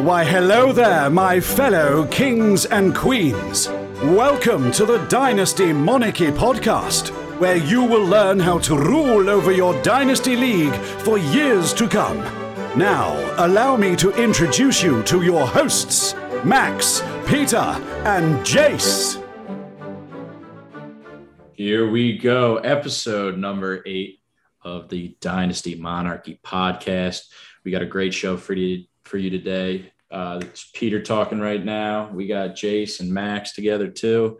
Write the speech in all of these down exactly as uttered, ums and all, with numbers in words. Why, hello there, my fellow kings and queens. Welcome to the Dynasty Monarchy Podcast, where you will learn how to rule over your Dynasty League for years to come. Now, allow me to introduce you to your hosts, Max, Peter, and Jace. Here we go, episode number eight of the Dynasty Monarchy Podcast. We got a great show for you. for you today. Uh, it's Peter talking right now. We got Jace and Max together too.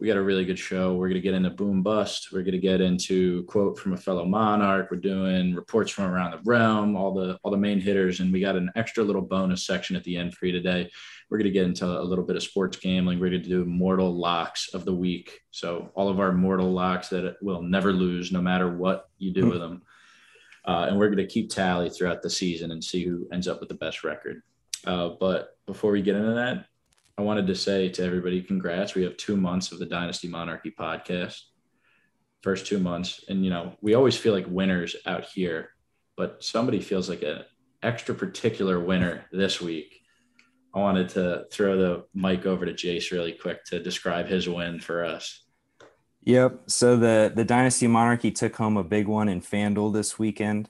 We got a really good show. We're going to get into boom bust. We're going to get into quote from a fellow monarch. We're doing reports from around the realm, all the, all the main hitters. And we got an extra little bonus section at the end for you today. We're going to get into a little bit of sports gambling. We're going to do mortal locks of the week. So all of our mortal locks that will never lose, no matter what you do with them. Uh, and we're going to keep tally throughout the season and see who ends up with the best record. Uh, but before we get into that, I wanted to say to everybody, congrats. We have two months of the Dynasty Monarchy Podcast, first two months. And, you know, we always feel like winners out here, but somebody feels like an extra particular winner this week. I wanted to throw the mic over to Jace really quick to describe his win for us. Yep. So the, the Dynasty Monarchy took home a big one in FanDuel this weekend.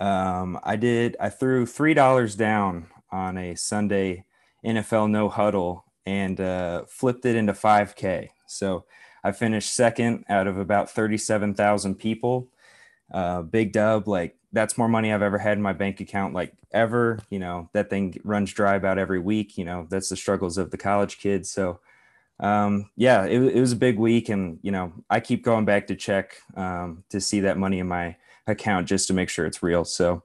Um, I did, I threw three dollars down on a Sunday N F L no huddle and uh, flipped it into five K. So I finished second out of about thirty-seven thousand people. Uh, big dub. Like, that's more money I've ever had in my bank account, like, ever. You know, that thing runs dry about every week. You know, that's the struggles of the college kids. So Um, yeah, it, it was a big week, and, you know, I keep going back to check, um, to see that money in my account just to make sure it's real. So,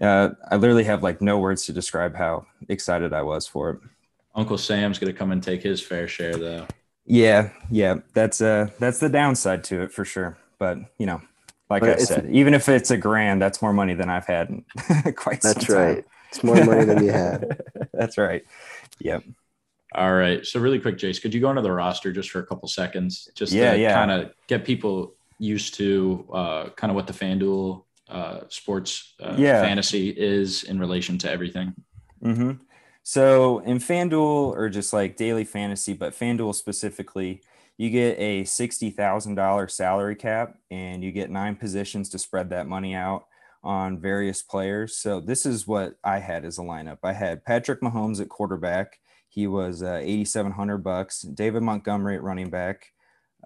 uh, I literally have like no words to describe how excited I was for it. Uncle Sam's going to come and take his fair share though. Yeah. Yeah. That's uh that's the downside to it for sure. But, you know, like but I said, even if it's a grand, that's more money than I've had in quite some time. That's right. It's more money than you had. That's right. Yep. All right. So really quick, Jace, could you go into the roster just for a couple seconds, just yeah, to yeah. kind of get people used to uh, kind of what the FanDuel uh, sports uh, yeah. fantasy is in relation to everything? Mm-hmm. So in FanDuel, or just like daily fantasy, but FanDuel specifically, you get a sixty thousand dollars salary cap, and you get nine positions to spread that money out on various players. So this is what I had as a lineup. I had Patrick Mahomes at quarterback. He was uh, eighty-seven hundred bucks. David Montgomery at running back,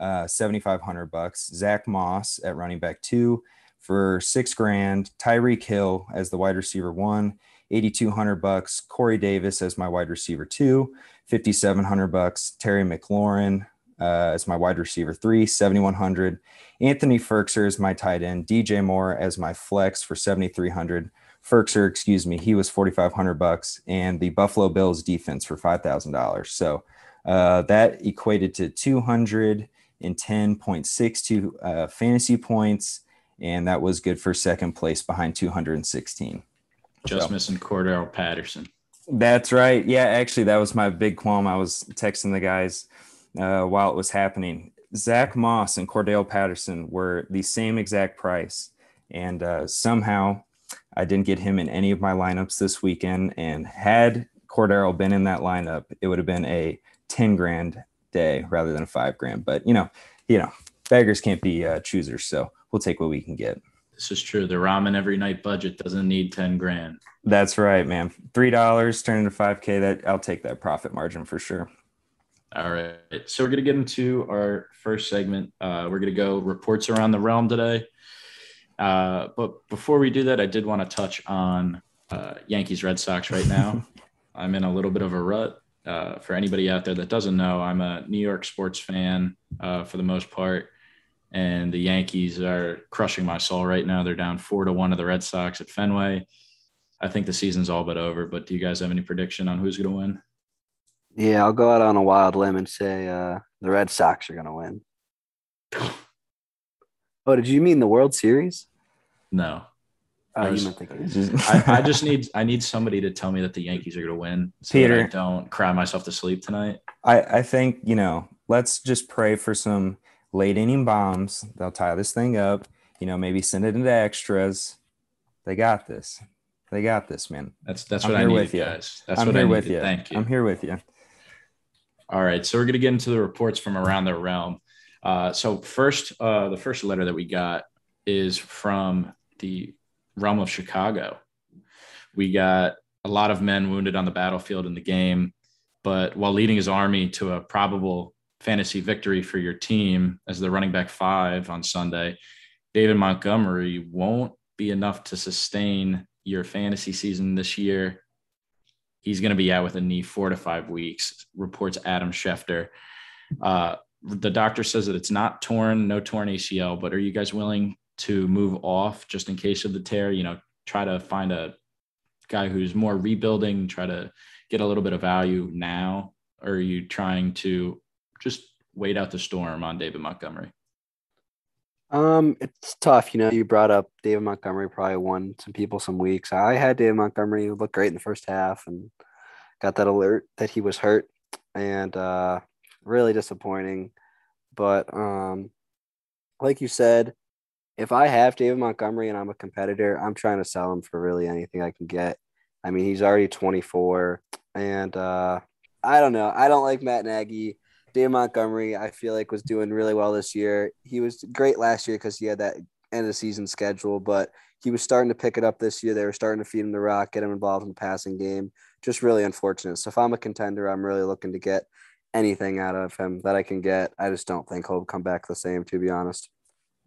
uh, seventy-five hundred bucks. Zach Moss at running back two for six grand. Tyreek Hill as the wide receiver one, eighty-two hundred bucks. Corey Davis as my wide receiver two, fifty-seven hundred bucks. Terry McLaurin uh, as my wide receiver three, seventy-one hundred. Anthony Firkser is my tight end. D J Moore as my flex for seventy-three hundred. Firkser, excuse me, he was forty-five hundred bucks, and the Buffalo Bills defense for five thousand dollars. So uh, that equated to two hundred ten point six two uh, fantasy points, and that was good for second place behind two hundred sixteen. Just so, missing Cordell Patterson. That's right. Yeah, actually, that was my big qualm. I was texting the guys uh, while it was happening. Zach Moss and Cordell Patterson were the same exact price, and uh, somehow – I didn't get him in any of my lineups this weekend, and had Cordero been in that lineup, it would have been a ten grand day rather than a five grand. But, you know, you know, beggars can't be uh, choosers. So we'll take what we can get. This is true. The ramen every night budget doesn't need ten grand. That's right, man. three dollars turning to five K, that I'll take that profit margin for sure. All right. So we're going to get into our first segment. Uh, we're going to go reports around the realm today. Uh, but before we do that, I did want to touch on uh, Yankees Red Sox right now. I'm in a little bit of a rut. Uh, for anybody out there that doesn't know, I'm a New York sports fan uh, for the most part, and the Yankees are crushing my soul right now. They're down four to one to the Red Sox at Fenway. I think the season's all but over, but do you guys have any prediction on who's going to win? Yeah, I'll go out on a wild limb and say uh, the Red Sox are going to win. Oh, did you mean the World Series? No. Oh, I, was, you meant just, I, I just need I need somebody to tell me that the Yankees are going to win, so Peter, that I don't cry myself to sleep tonight. I, I think, you know, let's just pray for some late inning bombs. They'll tie this thing up. You know, maybe send it into extras. They got this. They got this, man. That's that's I'm what I need, guys. That's I'm what here I with you. Thank you. I'm here with you. All right, so we're going to get into the reports from around the realm. Uh, so first, uh, the first letter that we got is from the realm of Chicago. We got a lot of men wounded on the battlefield in the game, but while leading his army to a probable fantasy victory for your team as the running back five on Sunday, David Montgomery won't be enough to sustain your fantasy season this year. He's going to be out with a knee four to five weeks, reports Adam Schefter. Uh, the doctor says that it's not torn, no torn A C L, but are you guys willing to move off just in case of the tear? You know, try to find a guy who's more rebuilding, try to get a little bit of value now, or are you trying to just wait out the storm on David Montgomery? Um, it's tough. You know, you brought up David Montgomery probably won some people some weeks. I had David Montgomery look great in the first half and got that alert that he was hurt, and uh, really disappointing. But um, like you said, if I have David Montgomery and I'm a competitor, I'm trying to sell him for really anything I can get. I mean, he's already twenty-four, and uh, I don't know. I don't like Matt Nagy. David Montgomery, I feel like, was doing really well this year. He was great last year because he had that end-of-season schedule, but he was starting to pick it up this year. They were starting to feed him the rock, get him involved in the passing game. Just really unfortunate. So if I'm a contender, I'm really looking to get anything out of him that I can get. I just don't think he'll come back the same, to be honest.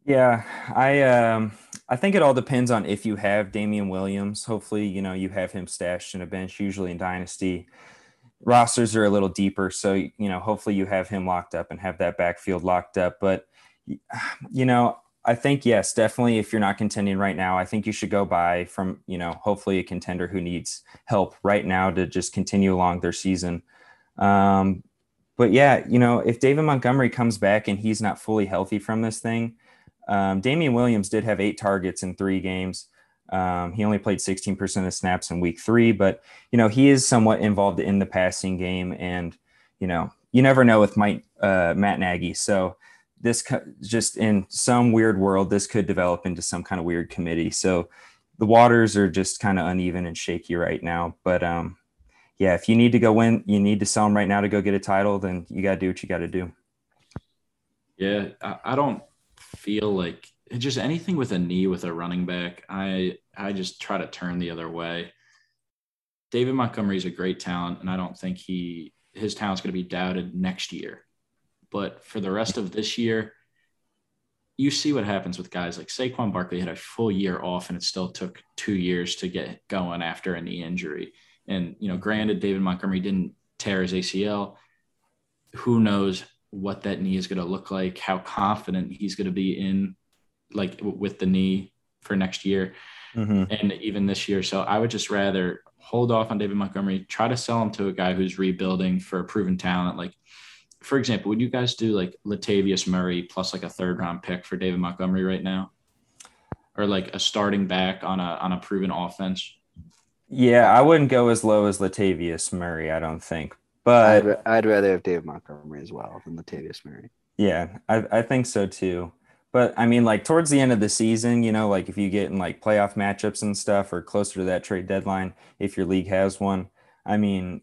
Yeah, I um, I think it all depends on if you have Damian Williams. Hopefully, you know, you have him stashed in a bench, usually in Dynasty. Rosters are a little deeper, so, you know, hopefully you have him locked up and have that backfield locked up. But, you know, I think, yes, definitely if you're not contending right now, I think you should go buy from, you know, hopefully a contender who needs help right now to just continue along their season. Um, but, yeah, you know, if David Montgomery comes back and he's not fully healthy from this thing, um, Damian Williams did have eight targets in three games. Um, he only played sixteen percent of the snaps in week three, but, you know, he is somewhat involved in the passing game, and, you know, you never know with Mike, uh, Matt Nagy. So this co- just in some weird world, this could develop into some kind of weird committee. So the waters are just kind of uneven and shaky right now, but, um, yeah, if you need to go win, you need to sell him right now to go get a title, then you got to do what you got to do. Yeah. I, I don't feel like, just anything with a knee with a running back, I I just try to turn the other way. David Montgomery is a great talent, and I don't think he his talent's going to be doubted next year. But for the rest of this year, you see what happens with guys like Saquon Barkley had a full year off, and it still took two years to get going after a knee injury. And, you know, granted, David Montgomery didn't tear his A C L. Who knows what that knee is going to look like, how confident he's going to be in, like, with the knee for next year, mm-hmm. and even this year. So I would just rather hold off on David Montgomery, try to sell him to a guy who's rebuilding for a proven talent. Like, for example, would you guys do like Latavius Murray plus like a third round pick for David Montgomery right now? Or like a starting back on a, on a proven offense? Yeah. I wouldn't go as low as Latavius Murray, I don't think, but I'd, I'd rather have David Montgomery as well than Latavius Murray. Yeah. I, I think so too. But, I mean, like, towards the end of the season, you know, like, if you get in, like, playoff matchups and stuff, or closer to that trade deadline, if your league has one, I mean,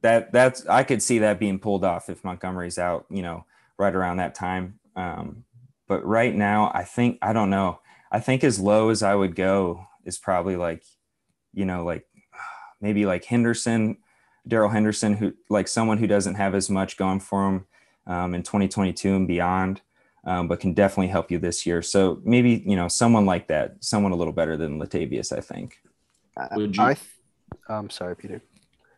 that that's – I could see that being pulled off if Montgomery's out, you know, right around that time. Um, but right now, I think – I don't know. I think as low as I would go is probably, like, you know, like, maybe, like, Henderson, Darrell Henderson, who – like, someone who doesn't have as much going for him um, in twenty twenty-two and beyond. Um, but can definitely help you this year. So maybe, you know, someone like that, someone a little better than Latavius, I think. Would you, I, I'm sorry, Peter.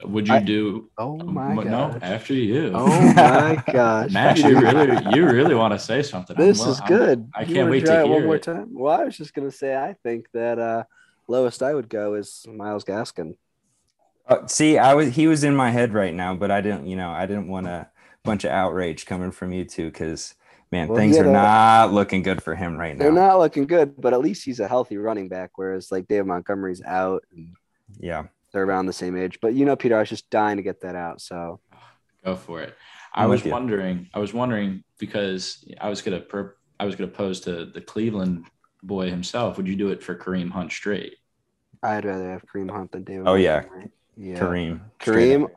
Would you I, do? Oh my um, God! No, after you. Oh my gosh, Matt, you really, you really want to say something? This I'm, is I'm, good. I, I can't wait to hear it one more time. Well, I was just gonna say, I think that uh, lowest I would go is Myles Gaskin. Uh, see, I was he was in my head right now, but I didn't, you know, I didn't want a bunch of outrage coming from you two because. Man, well, things are not looking good for him right now. They're not looking good, but at least he's a healthy running back, whereas, like, David Montgomery's out. And yeah. They're around the same age. But, you know, Peter, I was just dying to get that out, so. Go for it. I I'm was wondering, I was wondering, because I was going to per- I was going to pose to the Cleveland boy himself, would you do it for Kareem Hunt straight? I'd rather have Kareem Hunt than David. Oh, yeah. yeah. Kareem. Kareem.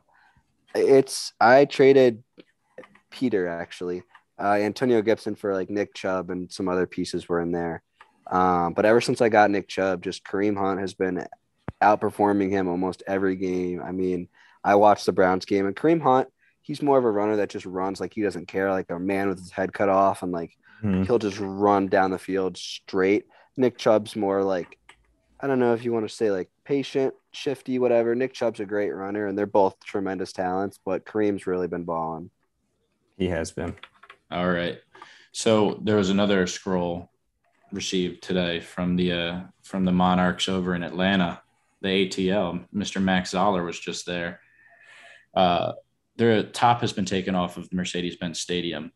It's I traded Peter, actually. Uh, Antonio Gibson for, like, Nick Chubb and some other pieces were in there. Um, but ever since I got Nick Chubb, just Kareem Hunt has been outperforming him almost every game. I mean, I watched the Browns game, and Kareem Hunt, he's more of a runner that just runs like he doesn't care, like a man with his head cut off, and, like, mm-hmm. he'll just run down the field straight. Nick Chubb's more like, I don't know if you want to say, like, patient, shifty, whatever. Nick Chubb's a great runner, and they're both tremendous talents, but Kareem's really been balling. He has been. All right. So there was another scroll received today from the uh, from the Monarchs over in Atlanta, the A T L. Mister Max Zoller was just there. Uh, their top has been taken off of Mercedes-Benz Stadium,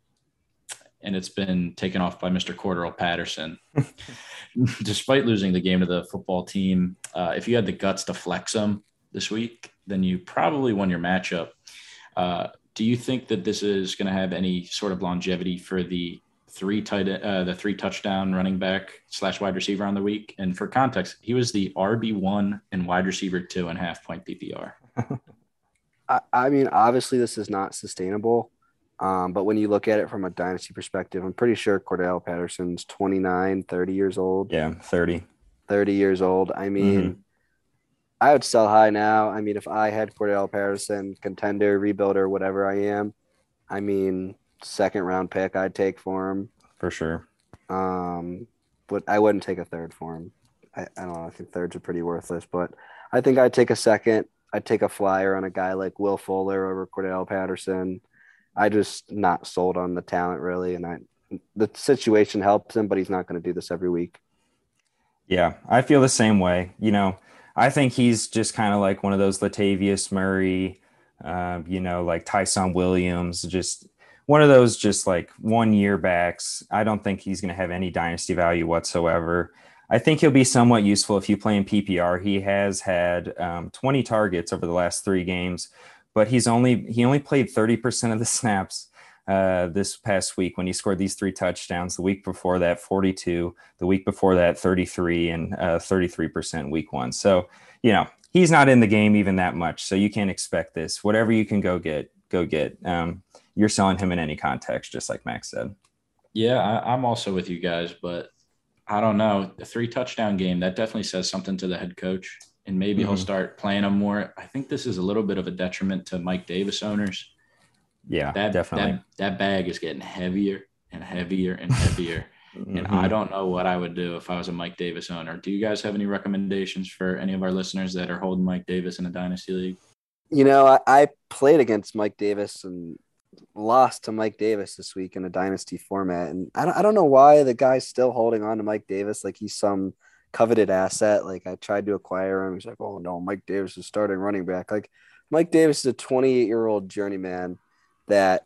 and it's been taken off by Mister Cordell Patterson. Despite losing the game to the football team, uh, if you had the guts to flex them this week, then you probably won your matchup. Uh, do you think that this is going to have any sort of longevity for the three tight, uh, the three touchdown running back slash wide receiver on the week? And for context, he was the R B one and wide receiver two and half point P P R. I, I mean, obviously this is not sustainable. Um, but when you look at it from a dynasty perspective, I'm pretty sure Cordell Patterson's twenty-nine, thirty years old. Yeah, thirty. thirty years old. I mean, mm-hmm. I would sell high now. I mean, if I had Cordell Patterson, contender, rebuilder, whatever I am, I mean, second round pick I'd take for him. For sure. Um, but I wouldn't take a third for him. I, I don't know. I think thirds are pretty worthless. But I think I'd take a second. I'd take a flyer on a guy like Will Fuller over Cordell Patterson. I just not sold on the talent really, and I the situation helps him, but he's not going to do this every week. Yeah, I feel the same way. You know, I think he's just kind of like one of those Latavius Murray, uh, you know, like Tyson Williams, just one of those just like one year backs. I don't think he's going to have any dynasty value whatsoever. I think he'll be somewhat useful if you play in P P R. He has had um, twenty targets over the last three games. But he's only he only played thirty percent of the snaps uh, this past week when he scored these three touchdowns. The week before that, forty-two. The week before that, thirty-three, and uh, thirty-three percent week one. So, you know, he's not in the game even that much. So you can't expect this. Whatever you can go get, go get. Um, you're selling him in any context, just like Max said. Yeah, I, I'm also with you guys, but I don't know. The three touchdown game, that definitely says something to the head coach. And maybe mm-hmm. he'll start playing them more. I think this is a little bit of a detriment to Mike Davis owners. Yeah, that, definitely. That, that bag is getting heavier and heavier and heavier. mm-hmm. And I don't know what I would do if I was a Mike Davis owner. Do you guys have any recommendations for any of our listeners that are holding Mike Davis in a dynasty league? You know, I, I played against Mike Davis and lost to Mike Davis this week in a dynasty format. And I don't, I don't know why the guy's still holding on to Mike Davis like he's some – coveted asset. Like I tried to acquire him. He's like, oh no, Mike Davis is starting running back. Like Mike Davis is a twenty-eight year old journeyman that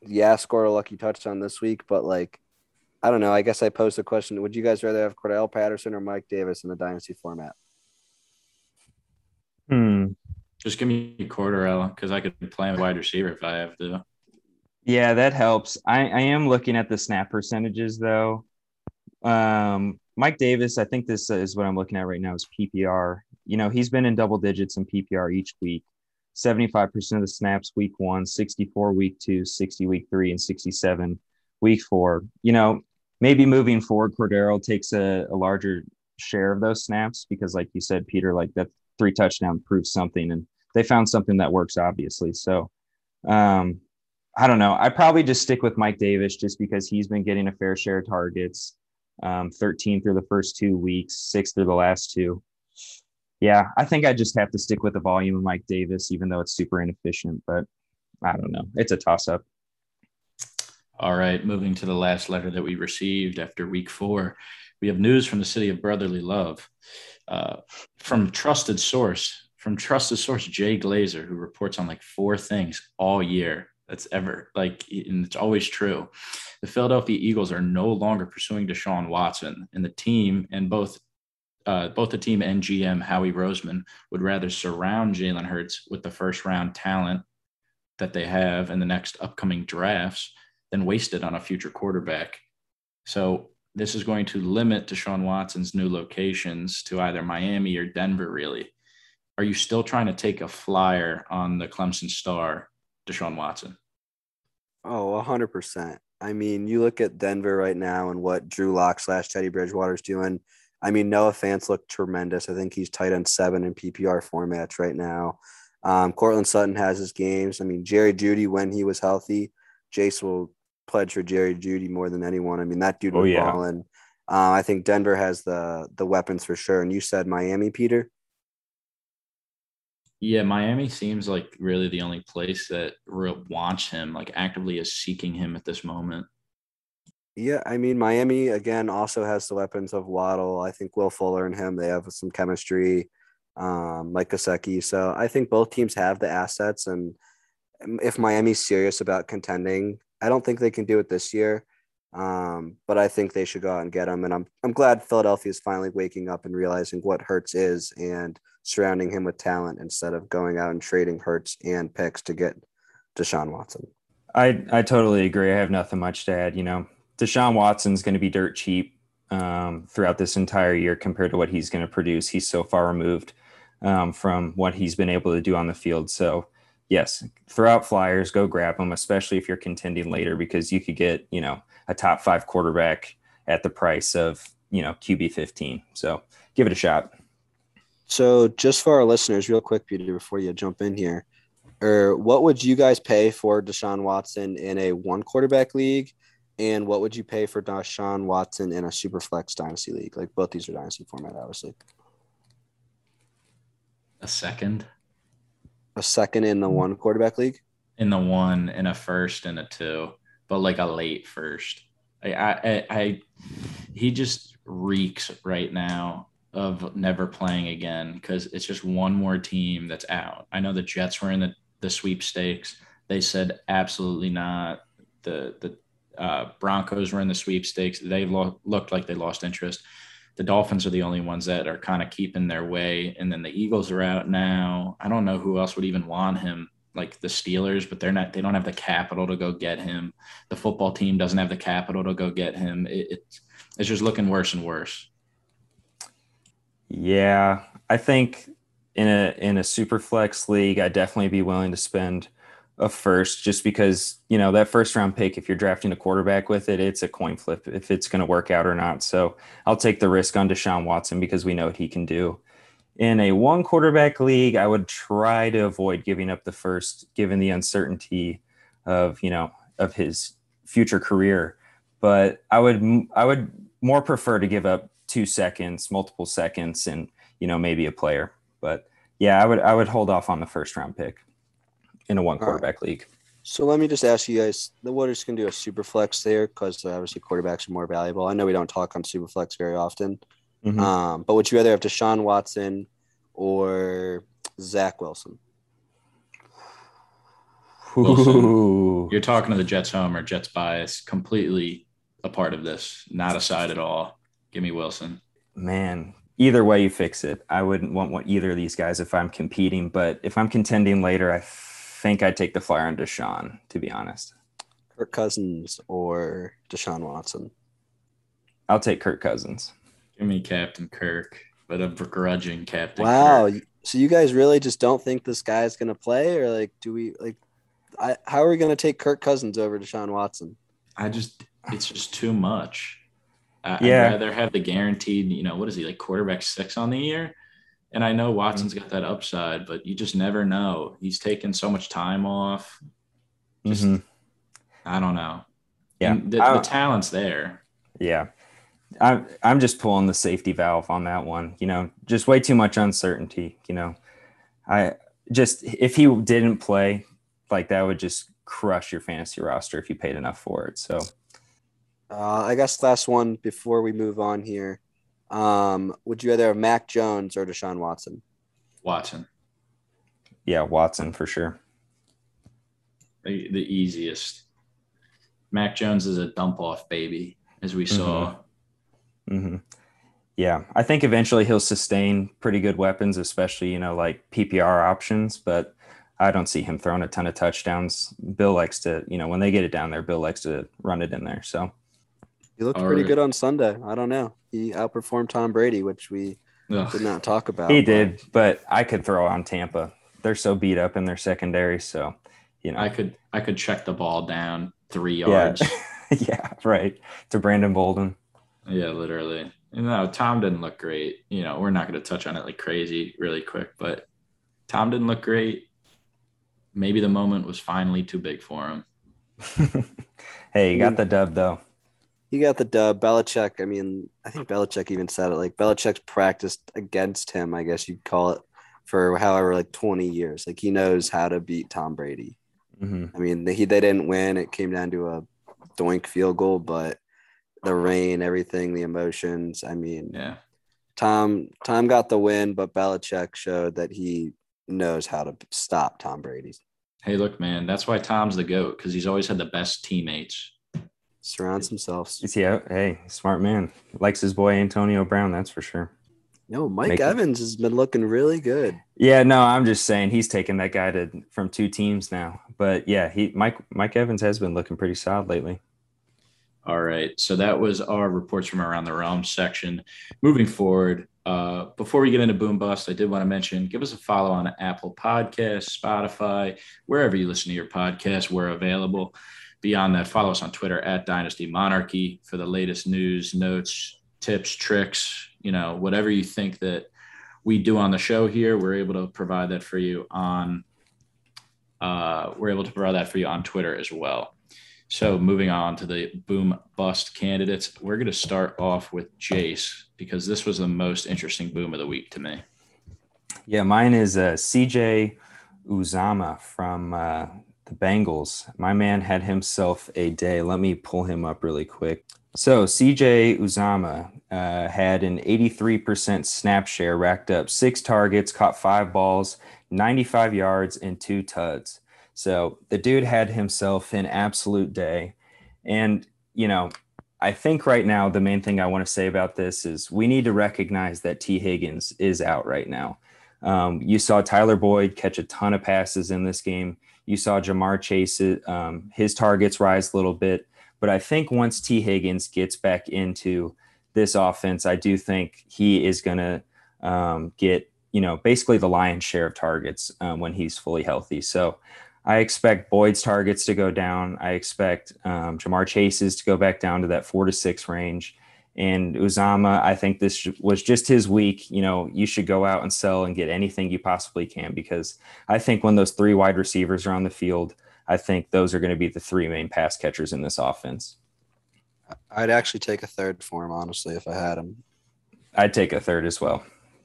yeah, scored a lucky touchdown this week. But like, I don't know. I guess I posed the question. Would you guys rather have Cordell Patterson or Mike Davis in the dynasty format? Hmm. Just give me Cordell, cause I could play wide receiver if I have to. Yeah, that helps. I, I am looking at the snap percentages though. Um, Mike Davis, I think this is what I'm looking at right now is P P R. You know, he's been in double digits in P P R each week, seventy-five percent of the snaps week one, sixty-four week two, sixty week three, and sixty-seven week four. You know, maybe moving forward, Cordero takes a, a larger share of those snaps because, like you said, Peter, like that three touchdown proves something, and they found something that works, obviously. So, um, I don't know. I probably just stick with Mike Davis just because he's been getting a fair share of targets. Um, thirteen through the first two weeks, six through the last two. Yeah, I think I just have to stick with the volume of Mike Davis, even though it's super inefficient, but I don't know. It's a toss-up. All right, moving to the last letter that we received after week four. We have news from the city of brotherly love. Uh, from trusted source, from trusted source, Jay Glazer, who reports on like four things all year. That's ever like, and it's always true. The Philadelphia Eagles are no longer pursuing Deshaun Watson, and the team and both, uh, both the team and G M Howie Roseman would rather surround Jalen Hurts with the first round talent that they have in the next upcoming drafts than waste it on a future quarterback. So this is going to limit Deshaun Watson's new locations to either Miami or Denver, really. Are you still trying to take a flyer on the Clemson star, Deshaun Watson? Oh, one hundred percent. I mean, you look at Denver right now and what Drew Lock slash Teddy Bridgewater's doing. I mean, Noah Fant's looked tremendous. I think he's tight end seven in P P R formats right now. Um, Cortland Sutton has his games. I mean, Jerry Jeudy, when he was healthy, Jace will pledge for Jerry Jeudy more than anyone. I mean, that dude oh, was yeah. balling. Uh, I think Denver has the the weapons for sure. And you said Miami, Peter? Yeah, Miami seems like really the only place that real wants him, like actively is seeking him at this moment. Yeah, I mean, Miami, again, also has the weapons of Waddle. I think Will Fuller and him, they have some chemistry, um, Mike Gesicki. So I think both teams have the assets. And if Miami's serious about contending, I don't think they can do it this year, um, but I think they should go out and get him. And I'm I'm glad Philadelphia is finally waking up and realizing what Hurts is and surrounding him with talent instead of going out and trading Hurts and picks to get Deshaun Watson. I, I totally agree. I have nothing much to add, you know. Deshaun Watson's going to be dirt cheap um, throughout this entire year compared to what he's going to produce. He's so far removed um, from what he's been able to do on the field. So, yes, throw out flyers, go grab them, especially if you're contending later, because you could get, you know, a top five quarterback at the price of, you know, Q B fifteen. So give it a shot. So just for our listeners, real quick, Peter, before you jump in here, or what would you guys pay for Deshaun Watson in a one quarterback league? And what would you pay for Deshaun Watson in a Superflex Dynasty League? Like, both these are Dynasty format, obviously. A second. A second in the one quarterback league? In the one, and a first, and a two. But, like, a late first. I, I, I He just reeks right now of never playing again because it's just one more team that's out. I know the Jets were in the, the sweepstakes. They said absolutely not. The the – Uh, Broncos were in the sweepstakes. They lo- looked like they lost interest. The Dolphins are the only ones that are kind of keeping their way. And then the Eagles are out now. I don't know who else would even want him, like the Steelers, but they're not, they don't have the capital to go get him. The football team doesn't have the capital to go get him. It, it's, it's just looking worse and worse. Yeah. I think in a, in a super flex league, I'd definitely be willing to spend a first, just because, you know, that first round pick, if you're drafting a quarterback with it, it's a coin flip if it's going to work out or not. So I'll take the risk on Deshaun Watson because we know what he can do. In a one quarterback league, I would try to avoid giving up the first, given the uncertainty of, you know, of his future career. But I would, I would more prefer to give up two seconds, multiple seconds, and, you know, maybe a player. But yeah, I would, I would hold off on the first round pick in a one quarterback right. league. So let me just ask you guys, the Warriors can do a super flex there because obviously quarterbacks are more valuable. I know we don't talk on super flex very often, mm-hmm. um, but would you rather have Deshaun Watson or Zach Wilson? Wilson, you're talking to the Jets home or Jets bias, completely a part of this, not a side at all. Give me Wilson. Man, either way you fix it. I wouldn't want one, either of these guys if I'm competing, but if I'm contending later, I think I'd take the flyer on Deshaun, to be honest. Kirk Cousins or Deshaun Watson? I'll take Kirk Cousins. Give me Captain Kirk, but a begrudging Captain wow. Kirk. Wow. So you guys really just don't think this guy's going to play? Or, like, do we, like, I, how are we going to take Kirk Cousins over Deshaun Watson? I just, it's just too much. I, yeah. I'd rather have the guaranteed, you know, what is he, like quarterback six on the year? And I know Watson's got that upside, but you just never know. He's taken so much time off. Just, mm-hmm. I don't know. Yeah, the, the talent's there. Yeah, I'm. I'm just pulling the safety valve on that one. You know, just way too much uncertainty. You know, I just if he didn't play, like that would just crush your fantasy roster if you paid enough for it. So, uh, I guess last one before we move on here. Um, would you rather have Mac Jones or Deshaun Watson? Watson. Yeah, Watson for sure. The, the easiest. Mac Jones is a dump-off baby, as we mm-hmm. saw. Mm-hmm. Yeah, I think eventually he'll sustain pretty good weapons, especially, you know, like P P R options, but I don't see him throwing a ton of touchdowns. Bill likes to, you know, when they get it down there, Bill likes to run it in there, so. He looked All pretty right. good on Sunday. I don't know. He outperformed Tom Brady, which we Ugh. did not talk about. He but... did, but I could throw on Tampa. They're so beat up in their secondary, so you know I could I could check the ball down three yards. Yeah, yeah right to Brandon Bolden. Yeah, literally. You know, Tom didn't look great. You know, we're not going to touch on it like crazy really quick, but Tom didn't look great. Maybe the moment was finally too big for him. Hey, you got the dub, though. You got the dub. Belichick, I mean, I think Belichick even said it. Like, Belichick's practiced against him, I guess you'd call it, for however, like twenty years. Like, he knows how to beat Tom Brady. Mm-hmm. I mean, they, they didn't win. It came down to a doink field goal, but the rain, everything, the emotions. I mean, yeah. Tom Tom got the win, but Belichick showed that he knows how to stop Tom Brady. Hey, look, man, that's why Tom's the GOAT, because he's always had the best teammates. Surrounds himself. Yeah, hey, smart man. Likes his boy Antonio Brown, that's for sure. No, Mike Make Evans it. has been looking really good. Yeah, no, I'm just saying he's taken that guy to from two teams now. But, yeah, he Mike Mike Evans has been looking pretty solid lately. All right, so that was our reports from around the realm section. Moving forward, uh, before we get into Boom Bust, I did want to mention, give us a follow on Apple Podcasts, Spotify, wherever you listen to your podcasts, we're available. Beyond that, follow us on Twitter at Dynasty Monarchy for the latest news, notes, tips, tricks, you know, whatever you think that we do on the show here, we're able to provide that for you on uh, we're able to provide that for you on Twitter as well. So moving on to the boom bust candidates, we're going to start off with Jace because this was the most interesting boom of the week to me. Yeah, mine is uh, C J Uzomah from uh, the Bengals. My man had himself a day. Let me pull him up really quick. So C J Uzomah uh, had an eighty-three percent snap share, racked up six targets, caught five balls, ninety-five yards, and two T D Ts. So the dude had himself an absolute day. And, you know, I think right now the main thing I want to say about this is we need to recognize that T. Higgins is out right now. Um, you saw Tyler Boyd catch a ton of passes in this game. You saw Jamar Chase, um, his targets rise a little bit. But I think once T. Higgins gets back into this offense, I do think he is going to um, get, you know, basically the lion's share of targets um, when he's fully healthy. So I expect Boyd's targets to go down. I expect um, Jamar Chase's to go back down to that four to six range. And Uzomah, I think this was just his week. You know, you should go out and sell and get anything you possibly can, because I think when those three wide receivers are on the field, I think those are going to be the three main pass catchers in this offense. I'd actually take a third for him, honestly, if I had him. I'd take a third as well.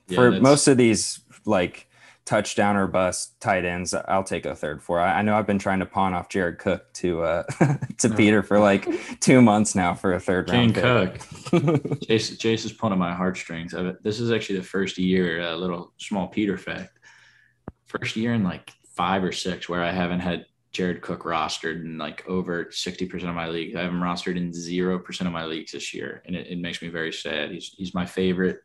Yeah, for that's... most of these, like, touchdown or bust tight ends, I'll take a third for. I know I've been trying to pawn off Jared Cook to uh, to Peter for like two months now for a third round pick. Cook. Jace, Jace is pulling on my heartstrings. This is actually the first year, a little small Peter fact, first year in like five or six where I haven't had Jared Cook rostered in like over sixty percent of my leagues. I have him rostered in zero percent of my leagues this year, and it, it makes me very sad. He's he's my favorite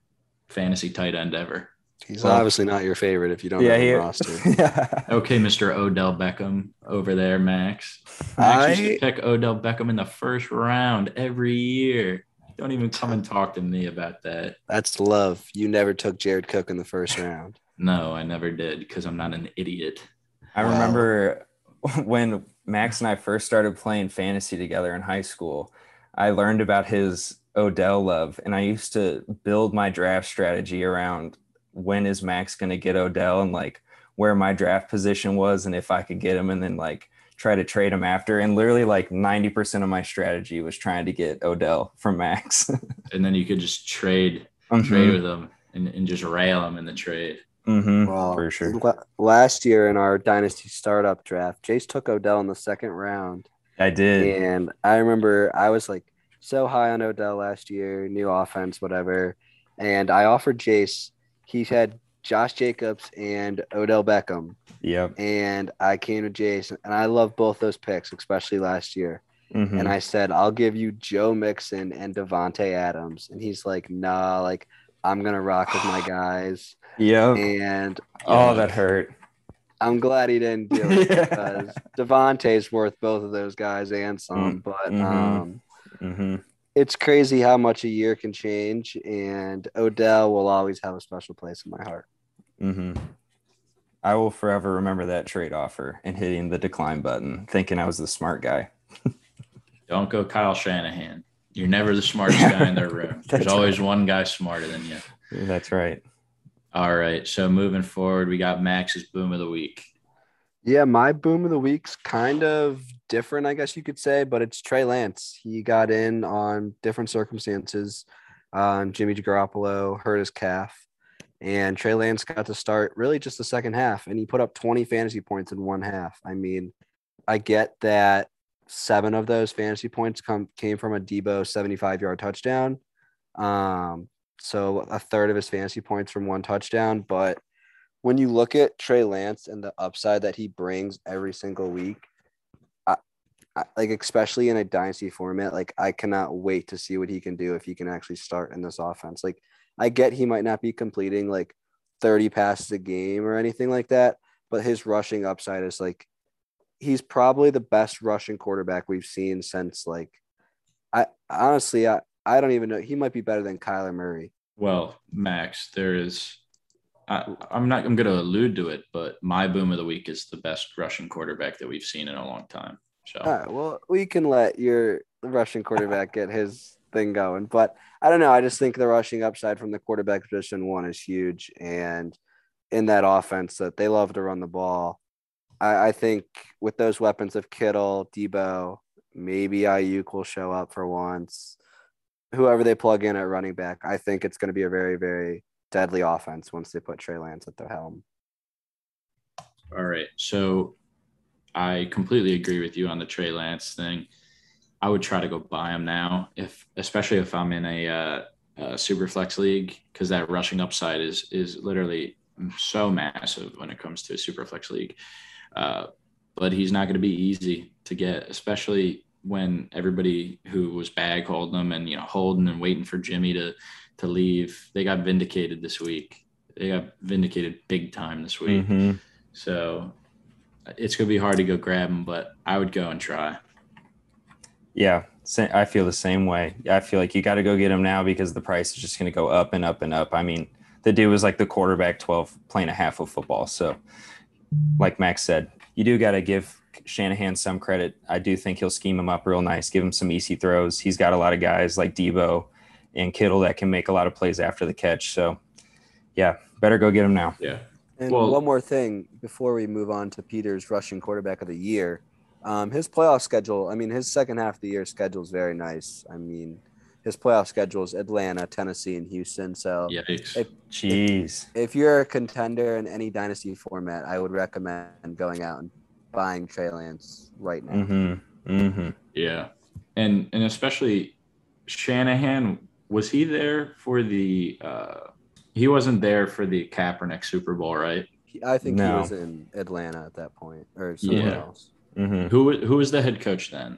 fantasy tight end ever. He's well, obviously not your favorite if you don't yeah, have the roster. Yeah. Okay, Mister Odell Beckham over there, Max. Max I used to pick Odell Beckham in the first round every year. Don't even come and talk to me about that. That's love. You never took Jared Cook in the first round. No, I never did because I'm not an idiot. I wow. remember when Max and I first started playing fantasy together in high school, I learned about his Odell love, and I used to build my draft strategy around when is Max going to get Odell and like where my draft position was and if I could get him and then like try to trade him after. And literally like ninety percent of my strategy was trying to get Odell from Max. And then you could just trade, mm-hmm. trade with him and, and just rail him in the trade. Mm-hmm, well, for sure. L- last year in our Dynasty startup draft, Jace took Odell in the second round. I did. And I remember I was like so high on Odell last year, new offense, whatever. And I offered Jace. He had Josh Jacobs and Odell Beckham. Yep. And I came to Jason, and I love both those picks, especially last year. Mm-hmm. And I said, I'll give you Joe Mixon and Devontae Adams. And he's like, nah, like, I'm going to rock with my guys. Yep. And oh, um, that hurt. I'm glad he didn't do it yeah. because Devontae's worth both of those guys and some. Mm-hmm. But um, mm-hmm. it's crazy how much a year can change, and Odell will always have a special place in my heart. Mm-hmm. I will forever remember that trade offer and hitting the decline button, thinking I was the smart guy. Don't go Kyle Shanahan. You're never the smartest guy in their room. There's always right. one guy smarter than you. That's right. All right. So moving forward, we got Max's boom of the week. Yeah, my boom of the week's kind of different, I guess you could say, but it's Trey Lance. He got in on different circumstances. Um, Jimmy Garoppolo hurt his calf, and Trey Lance got to start really just the second half, and he put up twenty fantasy points in one half. I mean, I get that seven of those fantasy points come came from a Debo seventy-five-yard touchdown. Um, so a third of his fantasy points from one touchdown. But when you look at Trey Lance and the upside that he brings every single week, I, I, like especially in a dynasty format, like I cannot wait to see what he can do if he can actually start in this offense. Like, I get he might not be completing like thirty passes a game or anything like that, but his rushing upside is like, he's probably the best rushing quarterback we've seen since like, I honestly, I, I don't even know. He might be better than Kyler Murray. Well, Max, there is, I, I'm not, I'm going to allude to it, but my boom of the week is the best rushing quarterback that we've seen in a long time. So, all right, well, we can let your rushing quarterback get his thing going, but I don't know. I just think the rushing upside from the quarterback position one is huge. And in that offense that they love to run the ball, I, I think with those weapons of Kittle, Debo, maybe Ayuk will show up for once, whoever they plug in at running back. I think it's going to be a very, very deadly offense once they put Trey Lance at the helm. All right. So I completely agree with you on the Trey Lance thing. I would try to go buy him now, if especially if I'm in a, uh, a super flex league, because that rushing upside is is literally so massive when it comes to a super flex league. Uh, but he's not going to be easy to get, especially when everybody who was bag holding him and you know holding and waiting for Jimmy to to leave, they got vindicated this week. They got vindicated big time this week. Mm-hmm. So it's going to be hard to go grab him, but I would go and try. Yeah, I feel the same way. I feel like you got to go get him now because the price is just going to go up and up and up. I mean, the dude was like the quarterback twelve playing a half of football. So like Max said, you do got to give Shanahan some credit. I do think he'll scheme him up real nice, give him some easy throws. He's got a lot of guys like Debo and Kittle that can make a lot of plays after the catch. So, yeah, better go get him now. Yeah. And well, one more thing before we move on to Peter's rushing quarterback of the year. Um, his playoff schedule, I mean, his second half of the year schedule is very nice. I mean, his playoff schedule is Atlanta, Tennessee, and Houston. So, if, Jeez. If, if you're a contender in any dynasty format, I would recommend going out and buying Trey Lance right now. Mm-hmm. Mm-hmm. Yeah. And and especially Shanahan, was he there for the uh, – he wasn't there for the Kaepernick Super Bowl, right? I think no. He was in Atlanta at that point or somewhere yeah. else. Mm-hmm. Who who was the head coach then?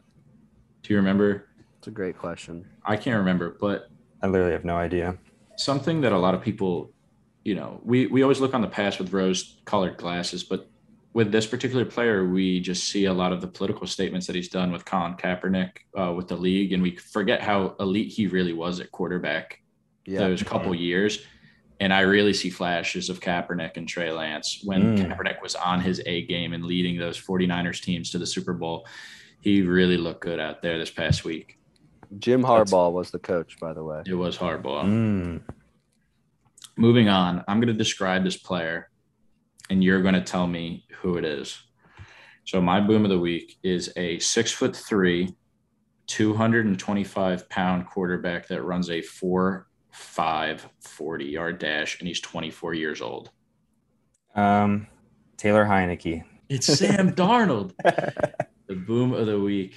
Do you remember? It's a great question. I can't remember, but I literally have no idea. Something that a lot of people, you know, we, we always look on the past with rose-colored glasses, but with this particular player, we just see a lot of the political statements that he's done with Colin Kaepernick, uh, with the league, and we forget how elite he really was at quarterback yeah. those couple yeah. years. And I really see flashes of Kaepernick and Trey Lance. When mm. Kaepernick was on his A game and leading those 49ers teams to the Super Bowl, he really looked good out there this past week. Jim Harbaugh That's, was the coach, by the way. It was Harbaugh. Mm. Moving on, I'm going to describe this player, and you're going to tell me who it is. So my boom of the week is a six foot three, two hundred twenty-five pound quarterback that runs a four five forty-yard dash, and he's twenty-four years old. Um, Taylor Heineke. It's Sam Darnold. The boom of the week.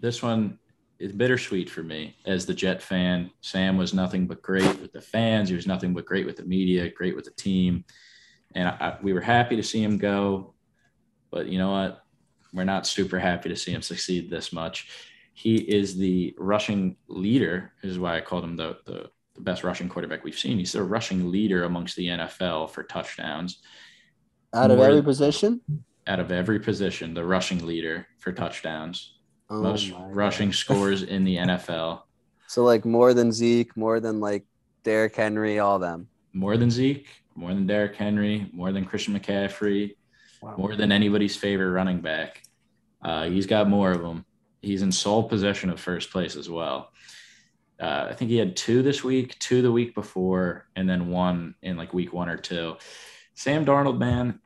This one is bittersweet for me as the Jet fan. Sam was nothing but great with the fans. He was nothing but great with the media, great with the team. And I, we were happy to see him go, but you know what? We're not super happy to see him succeed this much. He is the rushing leader, is why I called him the the the best rushing quarterback we've seen. He's the rushing leader amongst the N F L for touchdowns. Out of More, every position? Out of every position, the rushing leader for touchdowns. Oh Most rushing God. Scores in the N F L. So, like, more than Zeke, more than, like, Derrick Henry, all of them. More than Zeke, more than Derrick Henry, more than Christian McCaffrey, wow. more than anybody's favorite running back. Uh, he's got more of them. He's in sole possession of first place as well. Uh, I think he had two this week, two the week before, and then one in, like, week one or two. Sam Darnold, man,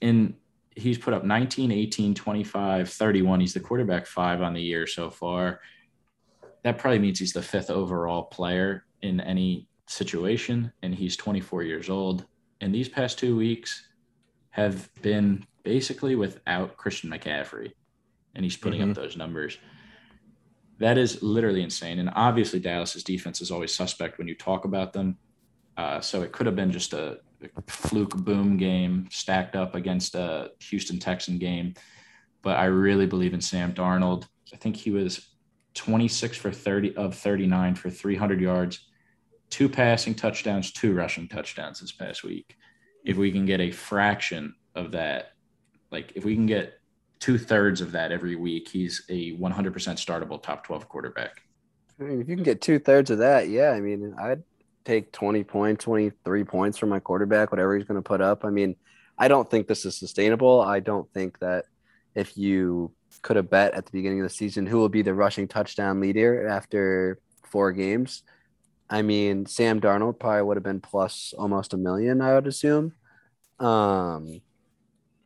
in he's put up nineteen, eighteen, twenty-five, thirty-one. He's the quarterback five on the year so far. That probably means he's the fifth overall player in any situation, and he's twenty-four years old. And these past two weeks have been basically without Christian McCaffrey, and he's putting mm-hmm. up those numbers. That is literally insane. And obviously Dallas's defense is always suspect when you talk about them. Uh, so it could have been just a, a fluke boom game stacked up against a Houston Texan game. But I really believe in Sam Darnold. I think he was twenty-six for thirty of thirty-nine for three hundred yards, two passing touchdowns, two rushing touchdowns this past week. If we can get a fraction of that, like if we can get two-thirds of that every week, he's a one hundred percent startable top twelve quarterback. I mean, if you can get two-thirds of that, yeah, I mean, I'd take twenty points, twenty-three points from my quarterback, whatever he's going to put up. I mean, I don't think this is sustainable. I don't think that if you could have bet at the beginning of the season who will be the rushing touchdown leader after four games, I mean, Sam Darnold probably would have been plus almost a million, I would assume. Um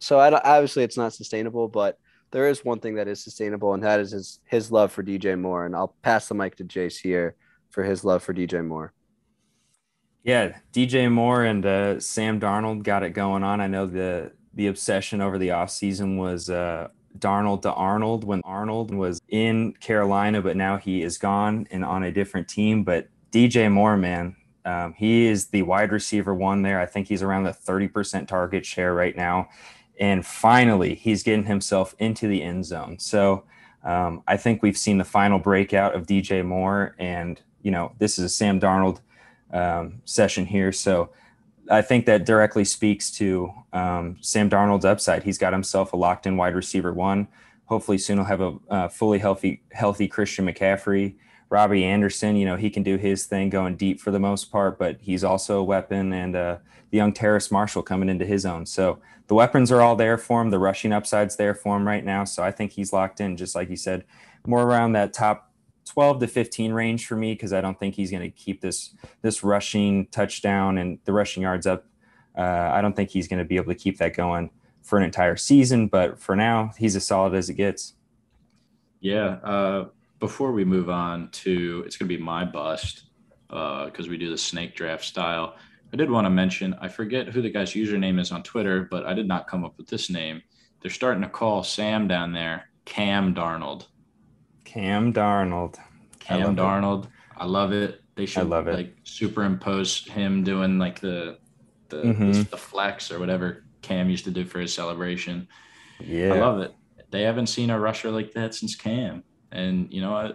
So I obviously it's not sustainable, but there is one thing that is sustainable, and that is his, his love for D J Moore. And I'll pass the mic to Jace here for his love for D J Moore. Yeah, D J Moore and uh, Sam Darnold got it going on. I know the the obsession over the offseason was uh, Darnold to Arnold when Arnold was in Carolina, but now he is gone and on a different team. But D J Moore, man, um, he is the wide receiver one there. I think he's around the thirty percent target share right now. And finally, he's getting himself into the end zone. So um, I think we've seen the final breakout of D J Moore. And, you know, this is a Sam Darnold um, session here. So I think that directly speaks to um, Sam Darnold's upside. He's got himself a locked-in wide receiver one. Hopefully soon he'll have a uh, fully healthy, healthy Christian McCaffrey. Robbie Anderson, you know, he can do his thing going deep for the most part, but he's also a weapon, and uh, the young Terrace Marshall coming into his own. So the weapons are all there for him. The rushing upside's there for him right now. So I think he's locked in, just like you said, more around that top twelve to fifteen range for me, because I don't think he's going to keep this this rushing touchdown and the rushing yards up. Uh, I don't think he's going to be able to keep that going for an entire season, but for now, he's as solid as it gets. Yeah, uh... Before we move on to, it's going to be my bust because uh, we do the snake draft style. I did want to mention, I forget who the guy's username is on Twitter, but I did not come up with this name. They're starting to call Sam down there Cam Darnold. Cam Darnold. Cam Darnold. It. I love it. They should I love it. like superimpose him doing like the the, mm-hmm. the the flex or whatever Cam used to do for his celebration. Yeah, I love it. They haven't seen a rusher like that since Cam. And, you know,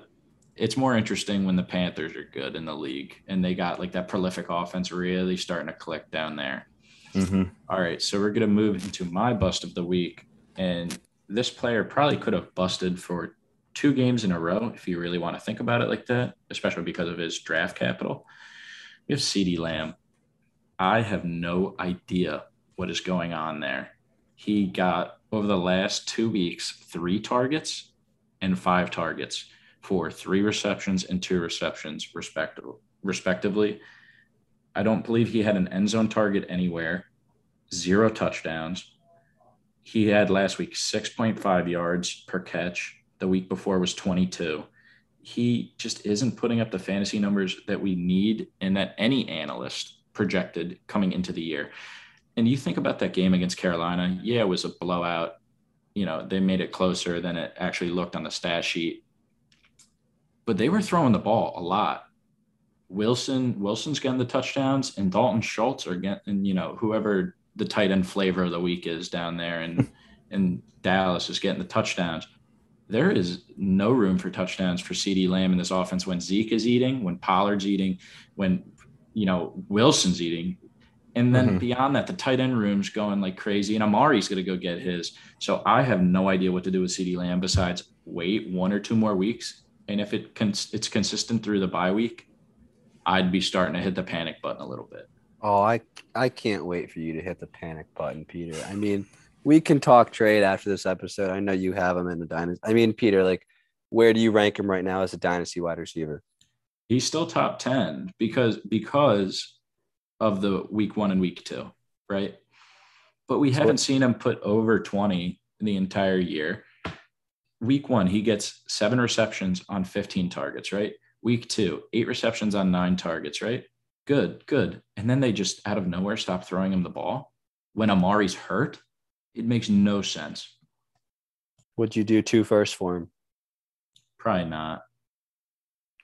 it's more interesting when the Panthers are good in the league and they got like that prolific offense really starting to click down there. Mm-hmm. All right. So we're going to move into my bust of the week. And this player probably could have busted for two games in a row if you really want to think about it like that, especially because of his draft capital. We have CeeDee Lamb. I have no idea what is going on there. He got, over the last two weeks, three targets and five targets for three receptions and two receptions respectively. I don't believe he had an end zone target anywhere, zero touchdowns. He had last week six point five yards per catch. The week before was twenty-two. He just isn't putting up the fantasy numbers that we need and that any analyst projected coming into the year. And you think about that game against Carolina. Yeah, it was a blowout. You know, they made it closer than it actually looked on the stat sheet, but they were throwing the ball a lot. Wilson, Wilson's getting the touchdowns, and Dalton Schultz are getting, you know, whoever the tight end flavor of the week is down there, and and Dallas is getting the touchdowns. There is no room for touchdowns for CeeDee Lamb in this offense when Zeke is eating, when Pollard's eating, when, you know, Wilson's eating. And then mm-hmm. beyond that, the tight end room's going like crazy, and Amari's going to go get his. So I have no idea what to do with CeeDee Lamb besides wait one or two more weeks And if it cons- it's consistent through the bye week, I'd be starting to hit the panic button a little bit. Oh, I I can't wait for you to hit the panic button, Peter. I mean, we can talk trade after this episode. I know you have him in the dynasty. I mean, Peter, like, where do you rank him right now as a dynasty wide receiver? He's still top ten because because of the week one and week two, right? But we haven't seen him put over twenty in the entire year. Week one, he gets seven receptions on fifteen targets, right? Week two, eight receptions on nine targets, right? Good, good. And then they just out of nowhere stop throwing him the ball when Amari's hurt. It makes no sense. Would you do two firsts for him? Probably not.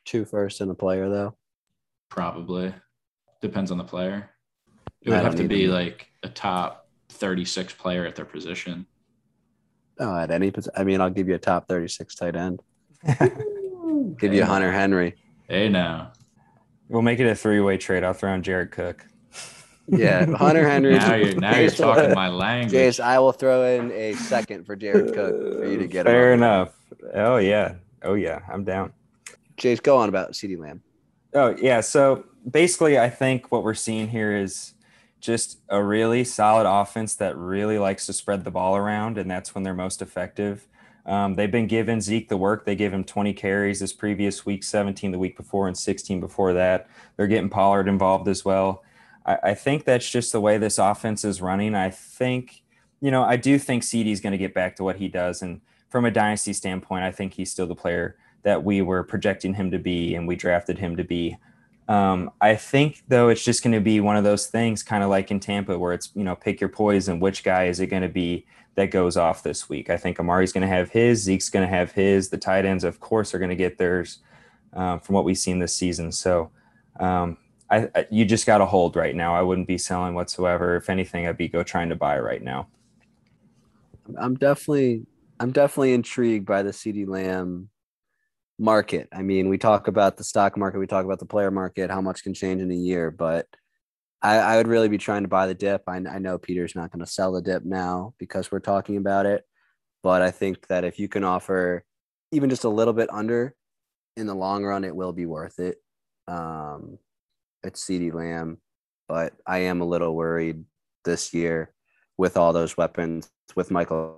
Two firsts and a player, though? Probably. Depends on the player. It would have to be like a top thirty-six player at their position. Oh, at any position. I mean, I'll give you a top thirty-six tight end. Give you Hunter Henry. Hey, now. We'll make it a three-way trade-off. I'll throw in Jared Cook. Yeah, Hunter Henry. now you're, now you're talking my language. Jace, I will throw in a second for Jared Cook for you to get him. Fair enough. Oh, yeah. Oh, yeah. I'm down. Jace, go on about CeeDee Lamb. Oh, yeah. So, basically, I think what we're seeing here is just a really solid offense that really likes to spread the ball around, and that's when they're most effective. Um, they've been giving Zeke the work. They gave him twenty carries this previous week, seventeen the week before, and sixteen before that. They're getting Pollard involved as well. I, I think that's just the way this offense is running. I think, you know, I do think CeeDee is going to get back to what he does. And from a dynasty standpoint, I think he's still the player that we were projecting him to be and we drafted him to be. Um, I think, though, it's just going to be one of those things kind of like in Tampa where it's, you know, pick your poison. Which guy is it going to be that goes off this week? I think Amari's going to have his, Zeke's going to have his. The tight ends, of course, are going to get theirs uh, from what we've seen this season. So um, I, I, you just got to hold right now. I wouldn't be selling whatsoever. If anything, I'd be go trying to buy right now. I'm definitely I'm definitely intrigued by the CeeDee Lamb market. I mean, we talk about the stock market, we talk about the player market, how much can change in a year, but I, I would really be trying to buy the dip. I, I know Peter's not going to sell the dip now because we're talking about it, but I think that if you can offer even just a little bit under in the long run, it will be worth it. Um, it's CeeDee Lamb, but I am a little worried this year with all those weapons, with Michael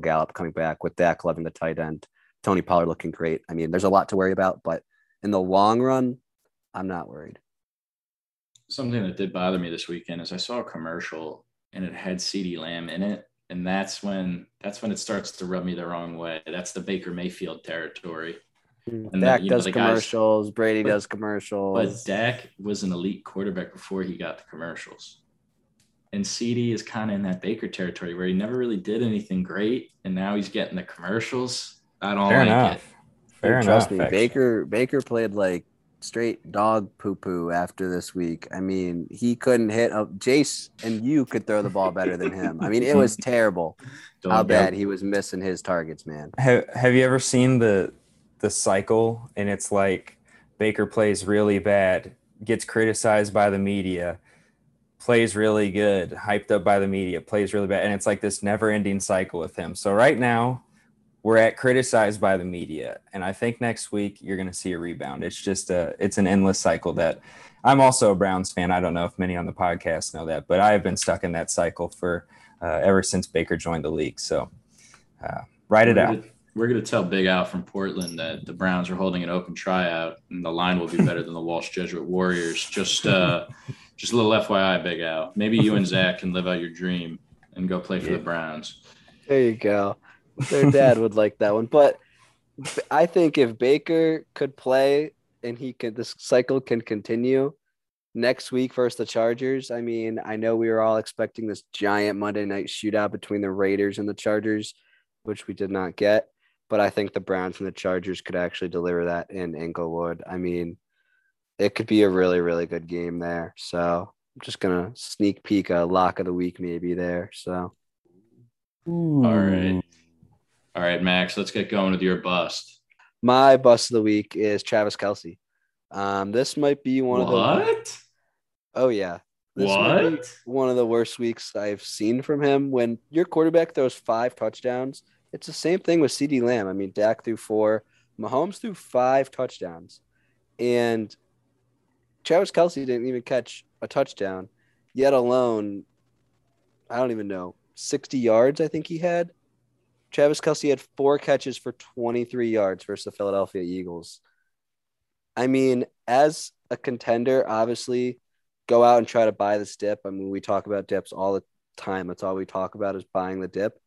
Gallup coming back, with Dak loving the tight end, Tony Pollard looking great. I mean, there's a lot to worry about, but in the long run, I'm not worried. Something that did bother me this weekend is I saw a commercial and it had CeeDee Lamb in it. And that's when, that's when it starts to rub me the wrong way. That's the Baker Mayfield territory. And Dak the, does know, commercials. Guys, Brady but, does commercials. But Dak was an elite quarterback before he got the commercials. And CeeDee is kind of in that Baker territory where he never really did anything great. And now he's getting the commercials. I don't Fair like enough. it. Fair Trust enough, me, actually. Baker Baker played like straight dog poo-poo after this week. I mean, he couldn't hit up. Jace and you could throw the ball better than him. I mean, it was terrible don't how bad he was missing his targets, man. Have, have you ever seen the the cycle? And it's like Baker plays really bad, gets criticized by the media, plays really good, hyped up by the media, plays really bad. And it's like this never-ending cycle with him. So right now, we're at criticized by the media. And I think next week you're going to see a rebound. It's just a, it's an endless cycle that I'm also a Browns fan. I don't know if many on the podcast know that, but I have been stuck in that cycle for uh, ever since Baker joined the league. So uh, write it we're out. Gonna, we're going to tell Big Al from Portland that the Browns are holding an open tryout and the line will be better than the Walsh Jesuit Warriors. Just, uh, just a little F Y I, Big Al, maybe you and Zach can live out your dream and go play for yeah. the Browns. There you go. Their dad would like that one. But I think if Baker could play and he could, this cycle can continue next week versus the Chargers. I mean, I know we were all expecting this giant Monday night shootout between the Raiders and the Chargers, which we did not get. But I think the Browns and the Chargers could actually deliver that in Inglewood. I mean, it could be a really, really good game there. So I'm just going to sneak peek a lock of the week maybe there. So. Ooh. All right. All right, Max, let's get going with your bust. My bust of the week is Travis Kelce. Um, this might be one what? of the What? Oh yeah. This what? Might be one of the worst weeks I've seen from him. When your quarterback throws five touchdowns, it's the same thing with CeeDee Lamb. I mean, Dak threw four, Mahomes threw five touchdowns, and Travis Kelce didn't even catch a touchdown, yet alone, I don't even know, sixty yards I think he had. Travis Kelce had four catches for twenty-three yards versus the Philadelphia Eagles. I mean, as a contender, obviously, go out and try to buy this dip. I mean, we talk about dips all the time. That's all we talk about is buying the dip.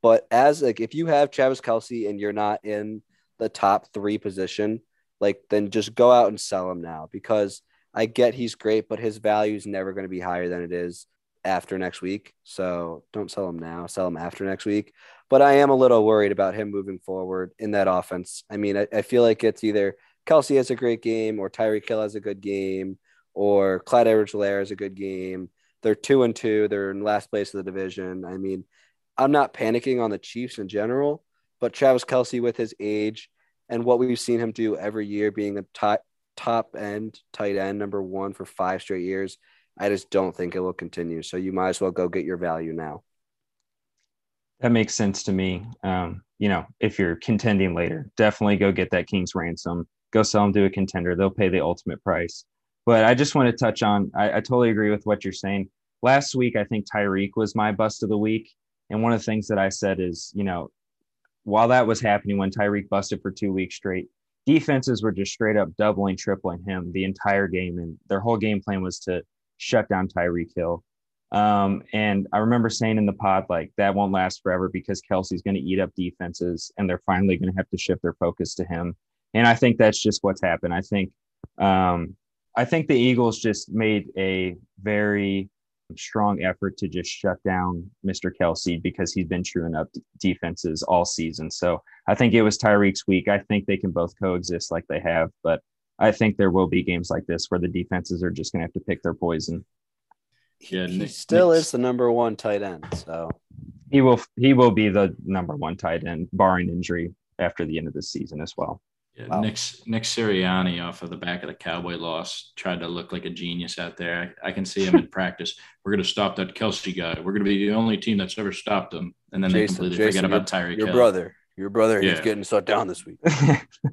But as like, if you have Travis Kelce and you're not in the top three position, like then just go out and sell him now, because I get he's great, but his value is never going to be higher than it is after next week. So don't sell him now, sell him after next week. But I am a little worried about him moving forward in that offense. I mean, I, I feel like it's either Kelce has a great game or Tyreek Hill has a good game or Clyde Edwards-Helaire has a good game. They're two and two. They're in last place of the division. I mean, I'm not panicking on the Chiefs in general, but Travis Kelce with his age and what we've seen him do every year, being a top, top end tight end number one for five straight years, I just don't think it will continue. So you might as well go get your value now. That makes sense to me. Um, you know, if you're contending later, definitely go get that King's ransom. Go sell them to a contender. They'll pay the ultimate price. But I just want to touch on, I, I totally agree with what you're saying. Last week, I think Tyreek was my bust of the week. And one of the things that I said is, you know, while that was happening, when Tyreek busted for two weeks straight, defenses were just straight up doubling, tripling him the entire game. And their whole game plan was to shut down Tyreek Hill. Um, and I remember saying in the pod, like, that won't last forever because Kelce's going to eat up defenses and they're finally going to have to shift their focus to him. And I think that's just what's happened. I think, um, I think the Eagles just made a very strong effort to just shut down Mister Kelce because he's been chewing up d- defenses all season. So I think it was Tyreek's week. I think they can both coexist like they have, but I think there will be games like this where the defenses are just going to have to pick their poison. Yeah, he Nick, still Nick's, is the number one tight end, so he will he will be the number one tight end, barring injury after the end of the season as well. Yeah, wow. Nick, Nick Sirianni, off of the back of the Cowboy loss, tried to look like a genius out there. I, I can see him in practice. We're going to stop that Kelce guy. We're going to be the only team that's ever stopped him. And then Jason, they completely Jason, forget about Tyreek Hill. Your brother. Your brother yeah. He's getting shut down this week.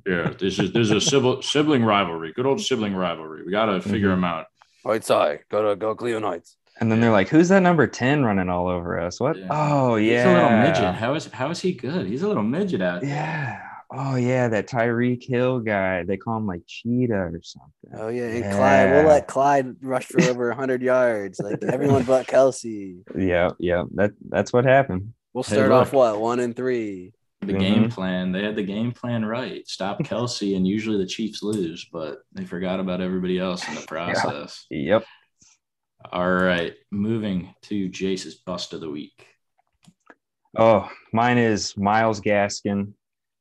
yeah, this is there's a sibling, sibling rivalry. Good old sibling rivalry. We got to figure mm-hmm. him out. Right side. Go to go Cleveland Heights. And then yeah. they're like, who's that number ten running all over us? What? Yeah. Oh, yeah. He's a little midget. How is, how is he good? He's a little midget out there. Yeah. Oh, yeah, that Tyreek Hill guy. They call him, like, Cheetah or something. Oh, yeah, and yeah. Clyde. We'll let Clyde rush for over one hundred yards. Like, everyone but Kelce. Yeah, yeah, that that's what happened. We'll start hey, off, what, one and three? The mm-hmm. game plan. They had the game plan right. Stop Kelce, and usually the Chiefs lose, but they forgot about everybody else in the process. Yeah. Yep. All right, moving to Jace's bust of the week. Oh, mine is Myles Gaskin.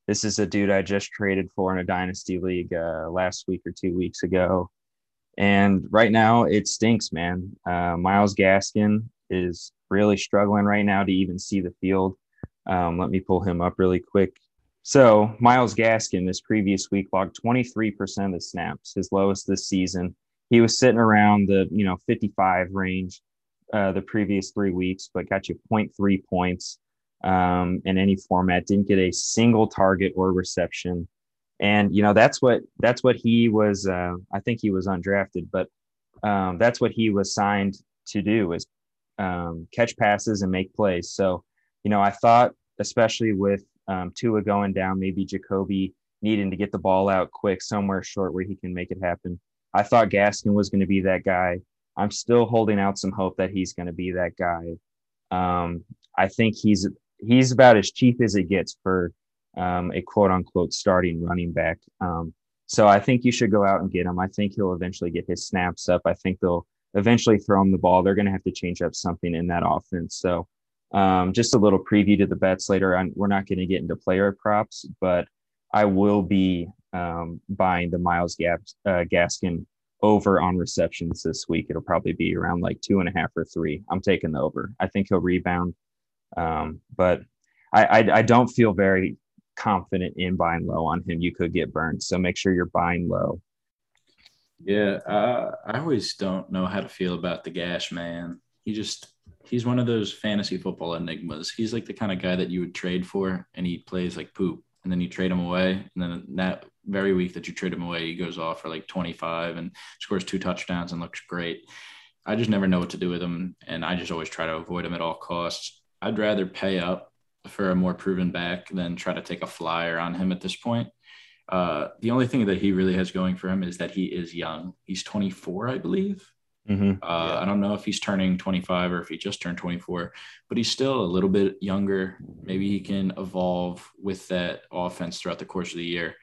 This is a dude I just traded for in a dynasty league uh, last week or two weeks ago. And right now it stinks, man. Uh, Myles Gaskin is really struggling right now to even see the field. Um, let me pull him up really quick. So Myles Gaskin this previous week logged twenty-three percent of the snaps, his lowest this season. He was sitting around the, you know, fifty-five range uh, the previous three weeks, but got you zero point three points. Um, in any format, didn't get a single target or reception. And, you know, that's what, that's what he was, uh, I think he was undrafted, but um, that's what he was signed to do is um, catch passes and make plays. So, you know, I thought, especially with um, Tua going down, maybe Jacoby needing to get the ball out quick somewhere short where he can make it happen. I thought Gaskin was going to be that guy. I'm still holding out some hope that he's going to be that guy. Um, I think he's, He's about as cheap as it gets for um, a quote-unquote starting running back. Um, so I think you should go out and get him. I think he'll eventually get his snaps up. I think they'll eventually throw him the ball. They're going to have to change up something in that offense. So um, just a little preview to the bets later on. We're not going to get into player props, but I will be um, buying the Myles Gaps, uh, Gaskin over on receptions this week. It'll probably be around like two and a half or three. I'm taking the over. I think he'll rebound. Um, but I, I, I don't feel very confident in buying low on him. You could get burned. So make sure you're buying low. Yeah. Uh, I always don't know how to feel about the Gash, man. He just, he's one of those fantasy football enigmas. He's like the kind of guy that you would trade for and he plays like poop. and then you trade him away. And then that very week that you trade him away, he goes off for like twenty-five and scores two touchdowns and looks great. I just never know what to do with him, and I just always try to avoid him at all costs. I'd rather pay up for a more proven back than try to take a flyer on him at this point. Uh, the only thing that he really has going for him is that he is young. He's twenty-four, I believe. Mm-hmm. Uh, yeah. I don't know if he's turning twenty-five or if he just turned twenty-four, but he's still a little bit younger. Maybe he can evolve with that offense throughout the course of the year.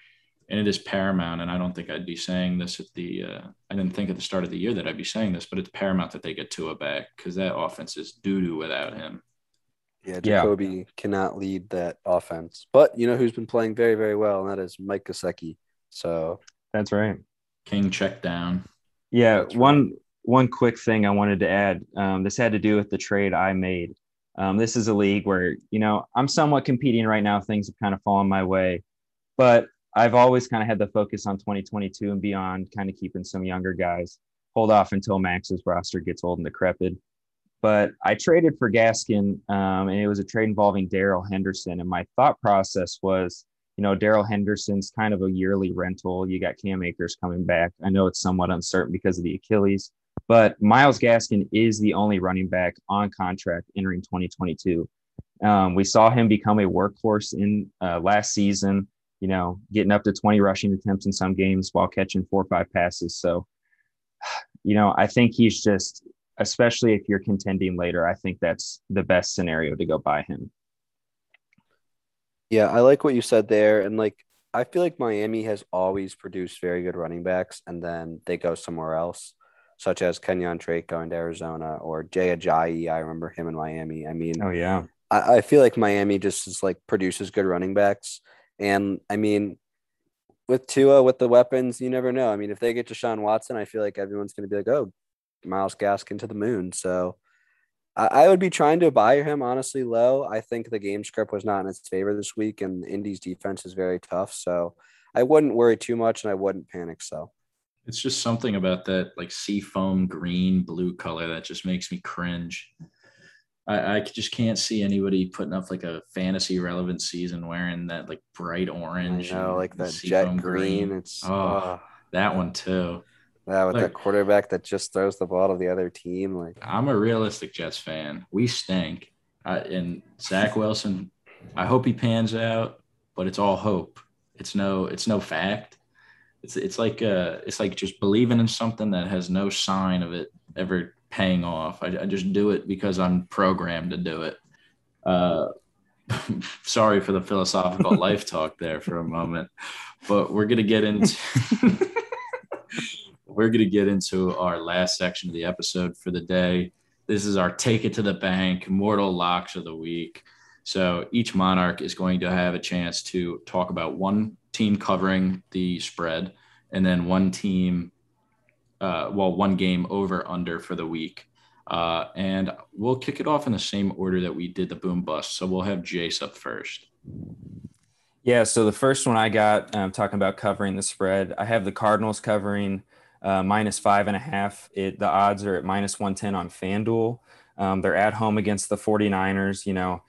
And it is paramount, and I don't think I'd be saying this at the uh, – I didn't think at the start of the year that I'd be saying this, but it's paramount that they get Tua back because that offense is doo-doo without him. Yeah, Jacoby yeah. cannot lead that offense. But you know who's been playing very, very well, and that is Mike Gesicki. So that's right. King check down. Yeah, that's one right. one quick thing I wanted to add. Um, this had to do with the trade I made. Um, this is a league where, you know, I'm somewhat competing right now. Things have kind of fallen my way. But – I've always kind of had the focus on twenty twenty-two and beyond, kind of keeping some younger guys, hold off until Max's roster gets old and decrepit. But I traded for Gaskin, um, and it was a trade involving Darrell Henderson. And my thought process was, you know, Darrell Henderson's kind of a yearly rental. You got Cam Akers coming back. I know it's somewhat uncertain because of the Achilles, but Myles Gaskin is the only running back on contract entering twenty twenty-two. Um, we saw him become a workhorse in uh, last season. You know, getting up to twenty rushing attempts in some games while catching four or five passes. So, you know, I think he's just, especially if you're contending later, I think that's the best scenario to go by him. Yeah, I like what you said there. And, like, I feel like Miami has always produced very good running backs, and then they go somewhere else, such as Kenyon Drake going to Arizona or Jay Ajayi. I remember him in Miami. I mean, oh yeah, I, I feel like Miami just is, like, produces good running backs. And, I mean, with Tua, with the weapons, you never know. I mean, if they get Deshaun Watson, I feel like everyone's going to be like, oh, Myles Gaskin to the moon. So I, I would be trying to buy him, honestly, low. I think the game script was not in its favor this week, and Indy's defense is very tough. So I wouldn't worry too much, and I wouldn't panic. So it's just something about that, like, seafoam green, blue color that just makes me cringe. I, I just can't see anybody putting up like a fantasy relevant season wearing that like bright orange. I know, like that jet green. green. It's oh, uh, that one too. Yeah, with like, that quarterback that just throws the ball to the other team. Like, I'm a realistic Jets fan. We stink. I, and Zach Wilson, I hope he pans out, but it's all hope. It's no, it's no fact. It's it's like uh, it's like just believing in something that has no sign of it ever paying off. I, I just do it because I'm programmed to do it. Uh, sorry for the philosophical life talk there for a moment, but we're going to get into we're going to get into our last section of the episode for the day. This is our take it to the bank, mortal locks of the week. So each Monarch is going to have a chance to talk about one team covering the spread and then one team Uh, well, one game over under for the week. Uh, and we'll kick it off in the same order that we did the boom bust. So we'll have Jace up first. Yeah. So the first one I got, I'm um, talking about covering the spread. I have the Cardinals covering uh, minus five and a half. It, the odds are at minus one ten on FanDuel. Um, they're at home against the 49ers. You know,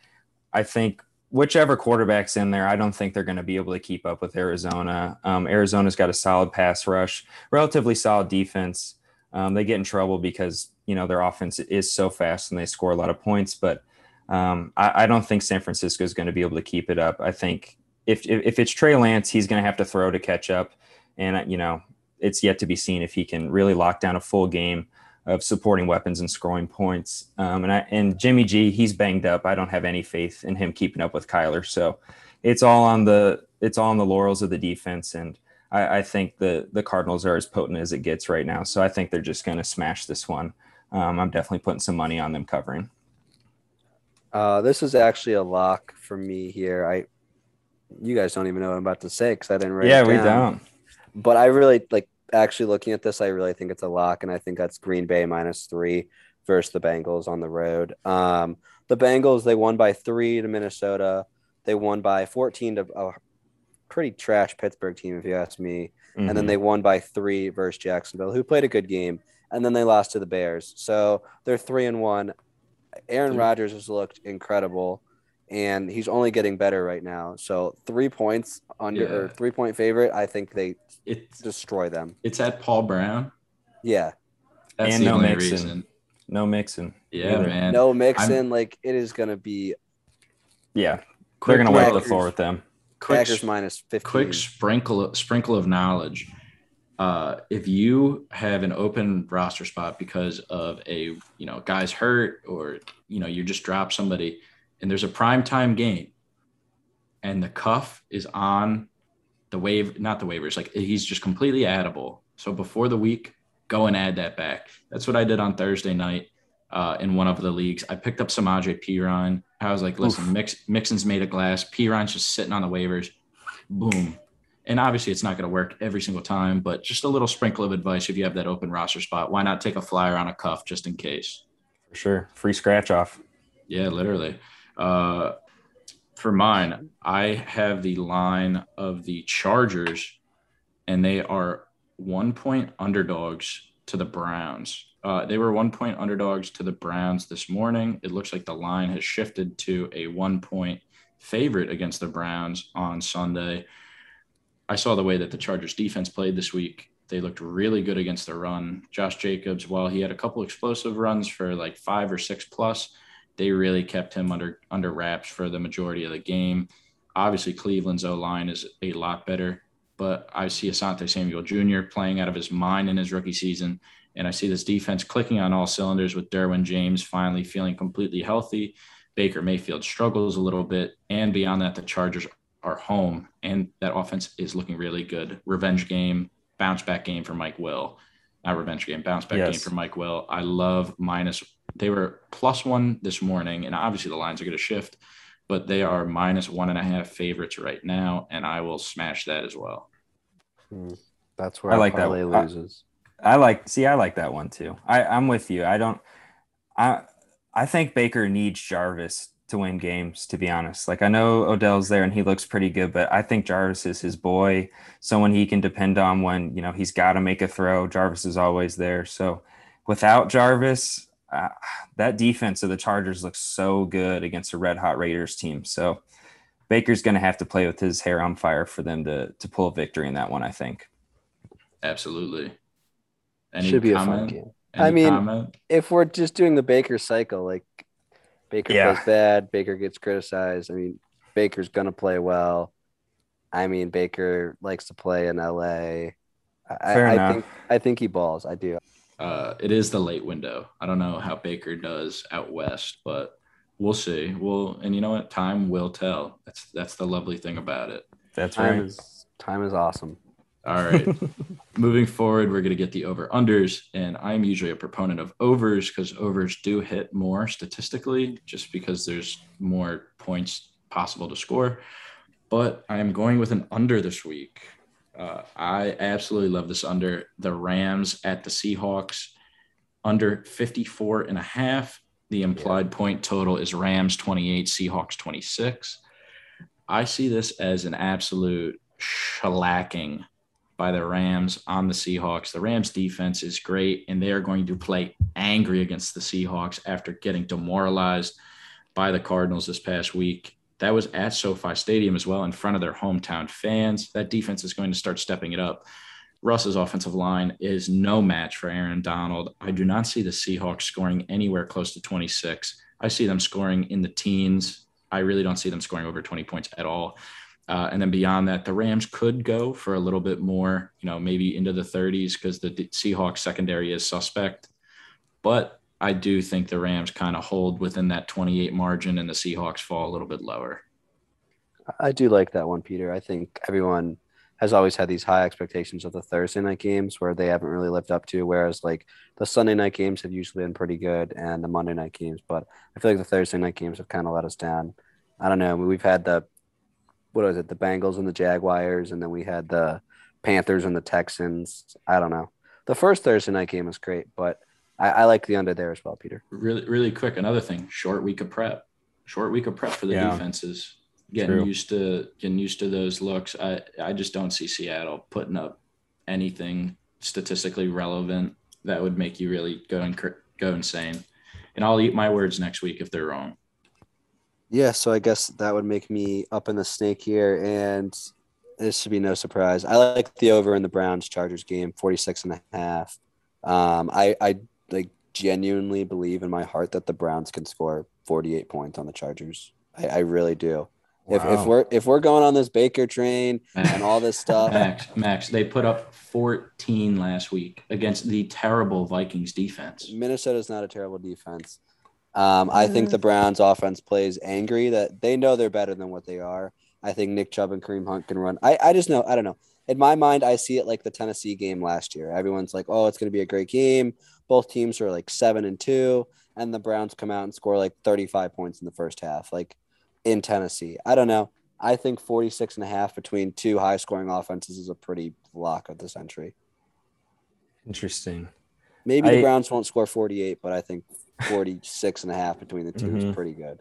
I think whichever quarterback's in there, I don't think they're going to be able to keep up with Arizona. Um, Arizona's got a solid pass rush, relatively solid defense. Um, they get in trouble because, you know, their offense is so fast and they score a lot of points. But um, I, I don't think San Francisco is going to be able to keep it up. I think if, if if it's Trey Lance, he's going to have to throw to catch up. And, you know, it's yet to be seen if he can really lock down a full game of supporting weapons and scoring points. Um, and I, and Jimmy G, he's banged up. I don't have any faith in him keeping up with Kyler. So it's all on the, it's all on the laurels of the defense. And I, I think the, the Cardinals are as potent as it gets right now. So I think they're just going to smash this one. Um, I'm definitely putting some money on them covering. Uh, this is actually a lock for me here. I, you guys don't even know what I'm about to say, cause I didn't write yeah, it down. Yeah, we don't. But I really like, actually looking at this, I really think it's a lock, and I think that's Green Bay minus three versus the Bengals on the road. Um, the Bengals, they won by three to Minnesota. They won by fourteen to a pretty trash Pittsburgh team, if you ask me. Mm-hmm. And then they won by three versus Jacksonville, who played a good game, and then they lost to the Bears. So they're three and one. Aaron Rodgers has looked incredible. and he's only getting better right now. So three points on yeah. your three point favorite, I think they it's, destroy them. It's at Paul Brown. Yeah. That's and the no only Mixon. Reason. No Mixon. Yeah, either. man. No Mixon. I'm, like, it is going to be. Yeah. Quick, they're going to wipe the floor with them. Quick, Packers minus fifteen. Quick sprinkle, sprinkle of knowledge. Uh, if you have an open roster spot because of a, you know, guy's hurt or, you know, you just drop somebody and there's a primetime game and the cuff is on the waiver, not the waivers, like he's just completely addable. So before the week, go and add that back. That's what I did on Thursday night uh, in one of the leagues. I picked up Samaje Perine. I was like, listen, Mix, Mixon's made of glass. Perine's just sitting on the waivers. Boom. And obviously it's not going to work every single time, but just a little sprinkle of advice. If you have that open roster spot, why not take a flyer on a cuff just in case? For sure. Free scratch off. Yeah, literally. Uh, for mine, I have the line of the Chargers, and they are one point underdogs to the Browns. Uh, they were one point underdogs to the Browns this morning. It looks like the line has shifted to a one point favorite against the Browns on Sunday. I saw the way that the Chargers defense played this week. They looked really good against the run. Josh Jacobs, while he had a couple explosive runs for like five or six plus, they really kept him under under wraps for the majority of the game. Obviously, Cleveland's O-line is a lot better, but I see Asante Samuel Junior playing out of his mind in his rookie season, and I see this defense clicking on all cylinders with Derwin James finally feeling completely healthy. Baker Mayfield struggles a little bit, and beyond that, the Chargers are home, and that offense is looking really good. Revenge game, bounce back game for Mike Will. Not revenge game, bounce back yes. game for Mike Will. I love minus. They were plus one this morning, and obviously the lines are going to shift, but they are minus one and a half favorites right now, and I will smash that as well. Mm, that's where I like that one. Loses. I, I like. See, I like that one too. I, I'm with you. I don't. I I think Baker needs Jarvis to win games, to be honest. Like, I know Odell's there and he looks pretty good, but I think Jarvis is his boy, someone he can depend on when, you know, he's got to make a throw. Jarvis is always there. So without Jarvis, uh, that defense of the Chargers looks so good against a red hot Raiders team. So Baker's going to have to play with his hair on fire for them to, to pull a victory in that one, I think. Absolutely. Any Should be comment? a fun game. Any I mean, comment? If we're just doing the Baker cycle, like, Baker yeah. plays bad. Baker gets criticized. I mean, Baker's going to play well. I mean, Baker likes to play in L A. I, Fair I, enough. I think I think he balls. I do. Uh, it is the late window. I don't know how Baker does out west, but we'll see. We'll, and you know what? Time will tell. That's that's the lovely thing about it. That's time right. Is, time is awesome. All right. Moving forward, we're going to get the over-unders, and I'm usually a proponent of overs because overs do hit more statistically just because there's more points possible to score. But I am going with an under this week. Uh, I absolutely love this under. The Rams at the Seahawks, under fifty-four and a half. The implied point total is Rams twenty-eight, Seahawks twenty-six. I see this as an absolute shellacking by the Rams on the Seahawks. The Rams defense is great, and they are going to play angry against the Seahawks after getting demoralized by the Cardinals this past week. That was at SoFi Stadium as well, in front of their hometown fans. That defense is going to start stepping it up. Russ's offensive line is no match for Aaron Donald. I do not see the Seahawks scoring anywhere close to twenty-six. I see them scoring in the teens. I really don't see them scoring over twenty points at all. Uh, and then beyond that, the Rams could go for a little bit more, you know, maybe into the thirties because the Seahawks secondary is suspect. But I do think the Rams kind of hold within that twenty-eight margin and the Seahawks fall a little bit lower. I do like that one, Peter. I think everyone has always had these high expectations of the Thursday night games where they haven't really lived up to, whereas like the Sunday night games have usually been pretty good and the Monday night games. But I feel like the Thursday night games have kind of let us down. I don't know. We've had the What was it? The Bengals and the Jaguars, and then we had the Panthers and the Texans. I don't know. The first Thursday night game was great, but I, I like the under there as well, Peter. Really, really quick. Another thing: short week of prep. Short week of prep for the yeah. defenses. Getting True. used to getting used to those looks. I I just don't see Seattle putting up anything statistically relevant that would make you really go and go insane. And I'll eat my words next week if they're wrong. Yeah, so I guess that would make me up in the snake here, and this should be no surprise. I like the over in the Browns-Chargers game, forty-six and a half. Um, I, I like genuinely believe in my heart that the Browns can score forty-eight points on the Chargers. I, I really do. Wow. If, if we're if we're going on this Baker train Max, and all this stuff. Max, Max, they put up fourteen last week against the terrible Vikings defense. Minnesota's not a terrible defense. Um, I think the Browns offense plays angry, that they know they're better than what they are. I think Nick Chubb and Kareem Hunt can run. I, I just know. I don't know. In my mind, I see it like the Tennessee game last year. Everyone's like, oh, it's going to be a great game. Both teams are like seven and two, and the Browns come out and score like thirty-five points in the first half. Like, in Tennessee. I don't know. I think forty-six and a half between two high scoring offenses is a pretty lock of the century. Interesting. Maybe I, the Browns won't score forty-eight, but I think forty-six and a half between the two mm-hmm. is pretty good.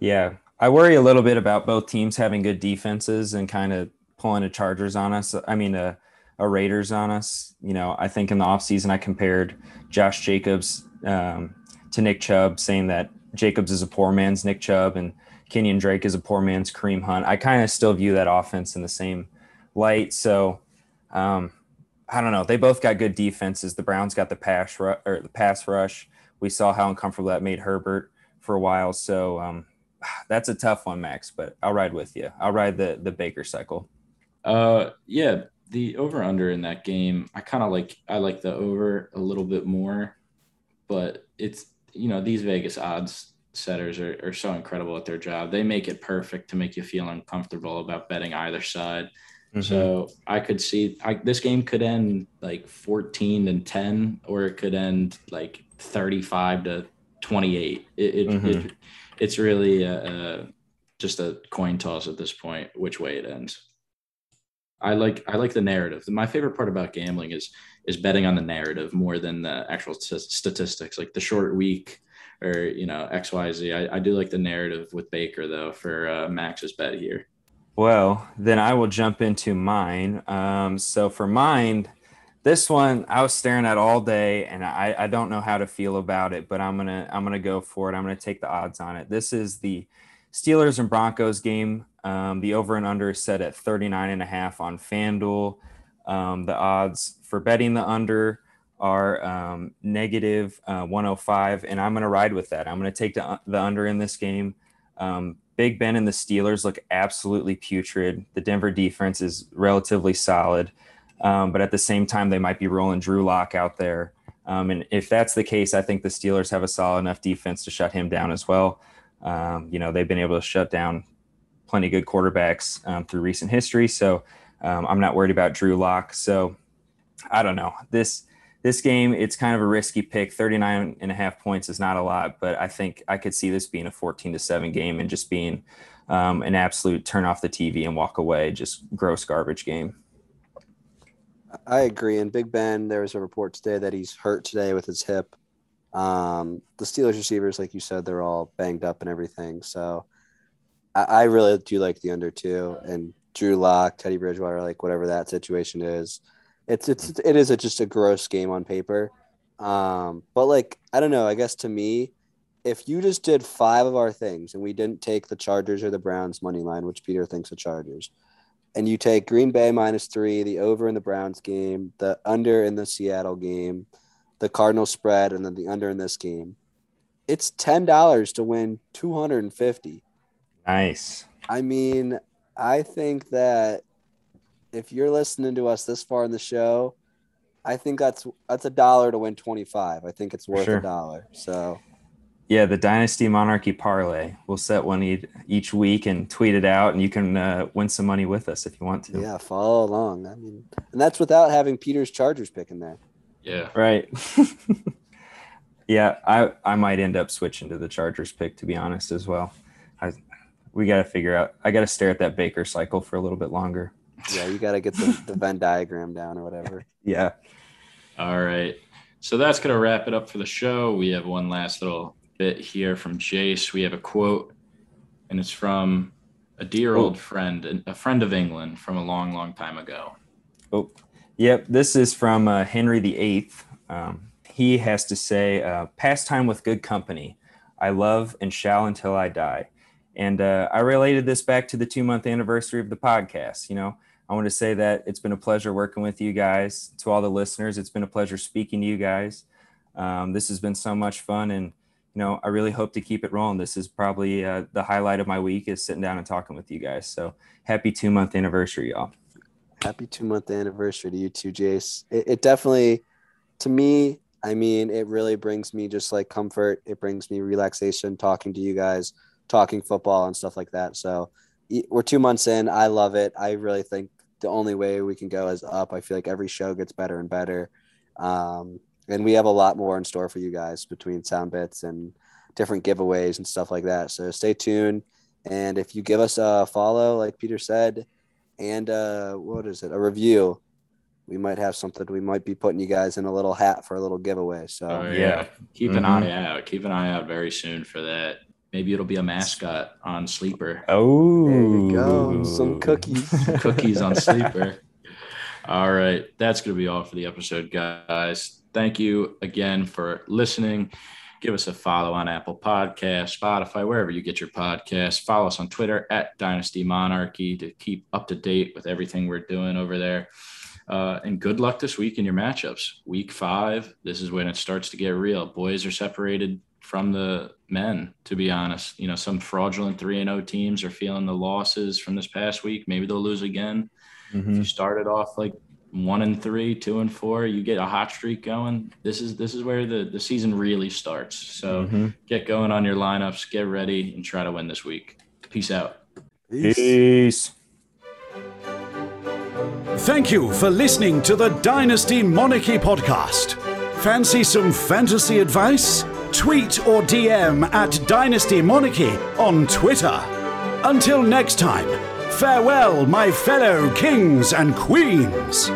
Yeah. I worry a little bit about both teams having good defenses and kind of pulling a Chargers on us. I mean, a, a Raiders on us. You know, I think in the offseason, I compared Josh Jacobs um, to Nick Chubb, saying that Jacobs is a poor man's Nick Chubb and Kenyon Drake is a poor man's Kareem Hunt. I kind of still view that offense in the same light. So um, I don't know. They both got good defenses. The Browns got the pass ru- or the pass rush. We saw how uncomfortable that made Herbert for a while. So um, that's a tough one, Max, but I'll ride with you. I'll ride the, the Baker cycle. Uh, yeah. The over under in that game, I kind of like, I like the over a little bit more, but it's, you know, these Vegas odds setters are, are so incredible at their job. They make it perfect to make you feel uncomfortable about betting either side. Mm-hmm. So I could see I, this game could end like fourteen and ten, or it could end like thirty-five to twenty-eight. It, it, mm-hmm. it it's really a, a, just a coin toss at this point, which way it ends. I like, I like the narrative. My favorite part about gambling is, is betting on the narrative more than the actual t- statistics, like the short week, or, you know, X, Y, Z. I, I do like the narrative with Baker, though, for uh, Max's bet here. Well, then I will jump into mine. Um, so for mine, this one I was staring at all day, and I, I don't know how to feel about it, but I'm going to I'm gonna go for it. I'm going to take the odds on it. This is the Steelers and Broncos game. Um, the over and under is set at thirty-nine and a half on FanDuel. Um, the odds for betting the under are um, negative uh, one oh five, and I'm going to ride with that. I'm going to take the, the under in this game. Um, Big Ben and the Steelers look absolutely putrid. The Denver defense is relatively solid, um, but at the same time, they might be rolling Drew Lock out there. Um, and if that's the case, I think the Steelers have a solid enough defense to shut him down as well. Um, you know, they've been able to shut down plenty of good quarterbacks um, through recent history, so um, I'm not worried about Drew Lock. So I don't know. This... This game, it's kind of a risky pick. thirty-nine and a half points is not a lot, but I think I could see this being a fourteen to seven game and just being um, an absolute turn off the T V and walk away, just gross garbage game. I agree. And Big Ben, there was a report today that he's hurt today with his hip. Um, the Steelers receivers, like you said, they're all banged up and everything. So I, I really do like the under too. And Drew Lock, Teddy Bridgewater, like whatever that situation is. It's it's it is a, just a gross game on paper, um, but like I don't know. I guess to me, if you just did five of our things and we didn't take the Chargers or the Browns money line, which Peter thinks the Chargers, and you take Green Bay minus three, the over in the Browns game, the under in the Seattle game, the Cardinals spread, and then the under in this game, it's ten dollars to win two hundred and fifty. Nice. I mean, I think that. If you're listening to us this far in the show, I think that's that's a dollar to win twenty-five. I think it's worth sure. a dollar. So, yeah, the Dynasty Monarchy Parlay. We'll set one e- each week and tweet it out, and you can uh, win some money with us if you want to. Yeah, follow along. I mean, and that's without having Peter's Chargers pick in there. Yeah, right. yeah, I I might end up switching to the Chargers pick, to be honest, as well. I we got to figure out. I got to stare at that Baker cycle for a little bit longer. Yeah, you got to get the, the Venn diagram down or whatever. Yeah. All right. So that's going to wrap it up for the show. We have one last little bit here from Jace. We have a quote, and it's from a dear old Ooh. friend, a friend of England from a long, long time ago. Oh, yep. This is from uh, Henry the eighth. Um, he has to say, uh, pass time with good company. I love and shall until I die. And uh, I related this back to the two-month anniversary of the podcast. You know, I want to say that it's been a pleasure working with you guys. To all the listeners, it's been a pleasure speaking to you guys. Um, this has been so much fun, and, you know, I really hope to keep it rolling. This is probably uh, the highlight of my week, is sitting down and talking with you guys. So happy two-month anniversary, y'all. Happy two-month anniversary to you too, Jace. It, it definitely, to me, I mean, it really brings me just like comfort. It brings me relaxation talking to you guys, talking football and stuff like that. So we're two months in. I love it. I really think the only way we can go is up. I feel like every show gets better and better. Um, and we have a lot more in store for you guys between sound bits and different giveaways and stuff like that. So stay tuned. And if you give us a follow, like Peter said, and uh, what is it? A review. We might have something. We might be putting you guys in a little hat for a little giveaway. So oh, yeah. yeah, keep an mm-hmm. eye out. Keep an eye out very soon for that. Maybe it'll be a mascot on Sleeper. Oh, there you go. Some cookies. Some cookies on Sleeper. All right. That's going to be all for the episode, guys. Thank you again for listening. Give us a follow on Apple Podcasts, Spotify, wherever you get your podcasts. Follow us on Twitter at Dynasty Monarchy to keep up to date with everything we're doing over there. Uh, and good luck this week in your matchups. Week five, this is when it starts to get real. Boys are separated from the men, to be honest. You know, some fraudulent three and oh teams are feeling the losses from this past week. Maybe they'll lose again. Mm-hmm. If you started off like one and three, two and four, you get a hot streak going. This is this is where the, the season really starts. So mm-hmm. get going on your lineups, get ready, and try to win this week. Peace out. Peace. Peace. Thank you for listening to the Dynasty Monarchy Podcast. Fancy some fantasy advice? Tweet or D M at Dynasty Monarchy on Twitter. Until next time, farewell, my fellow kings and queens.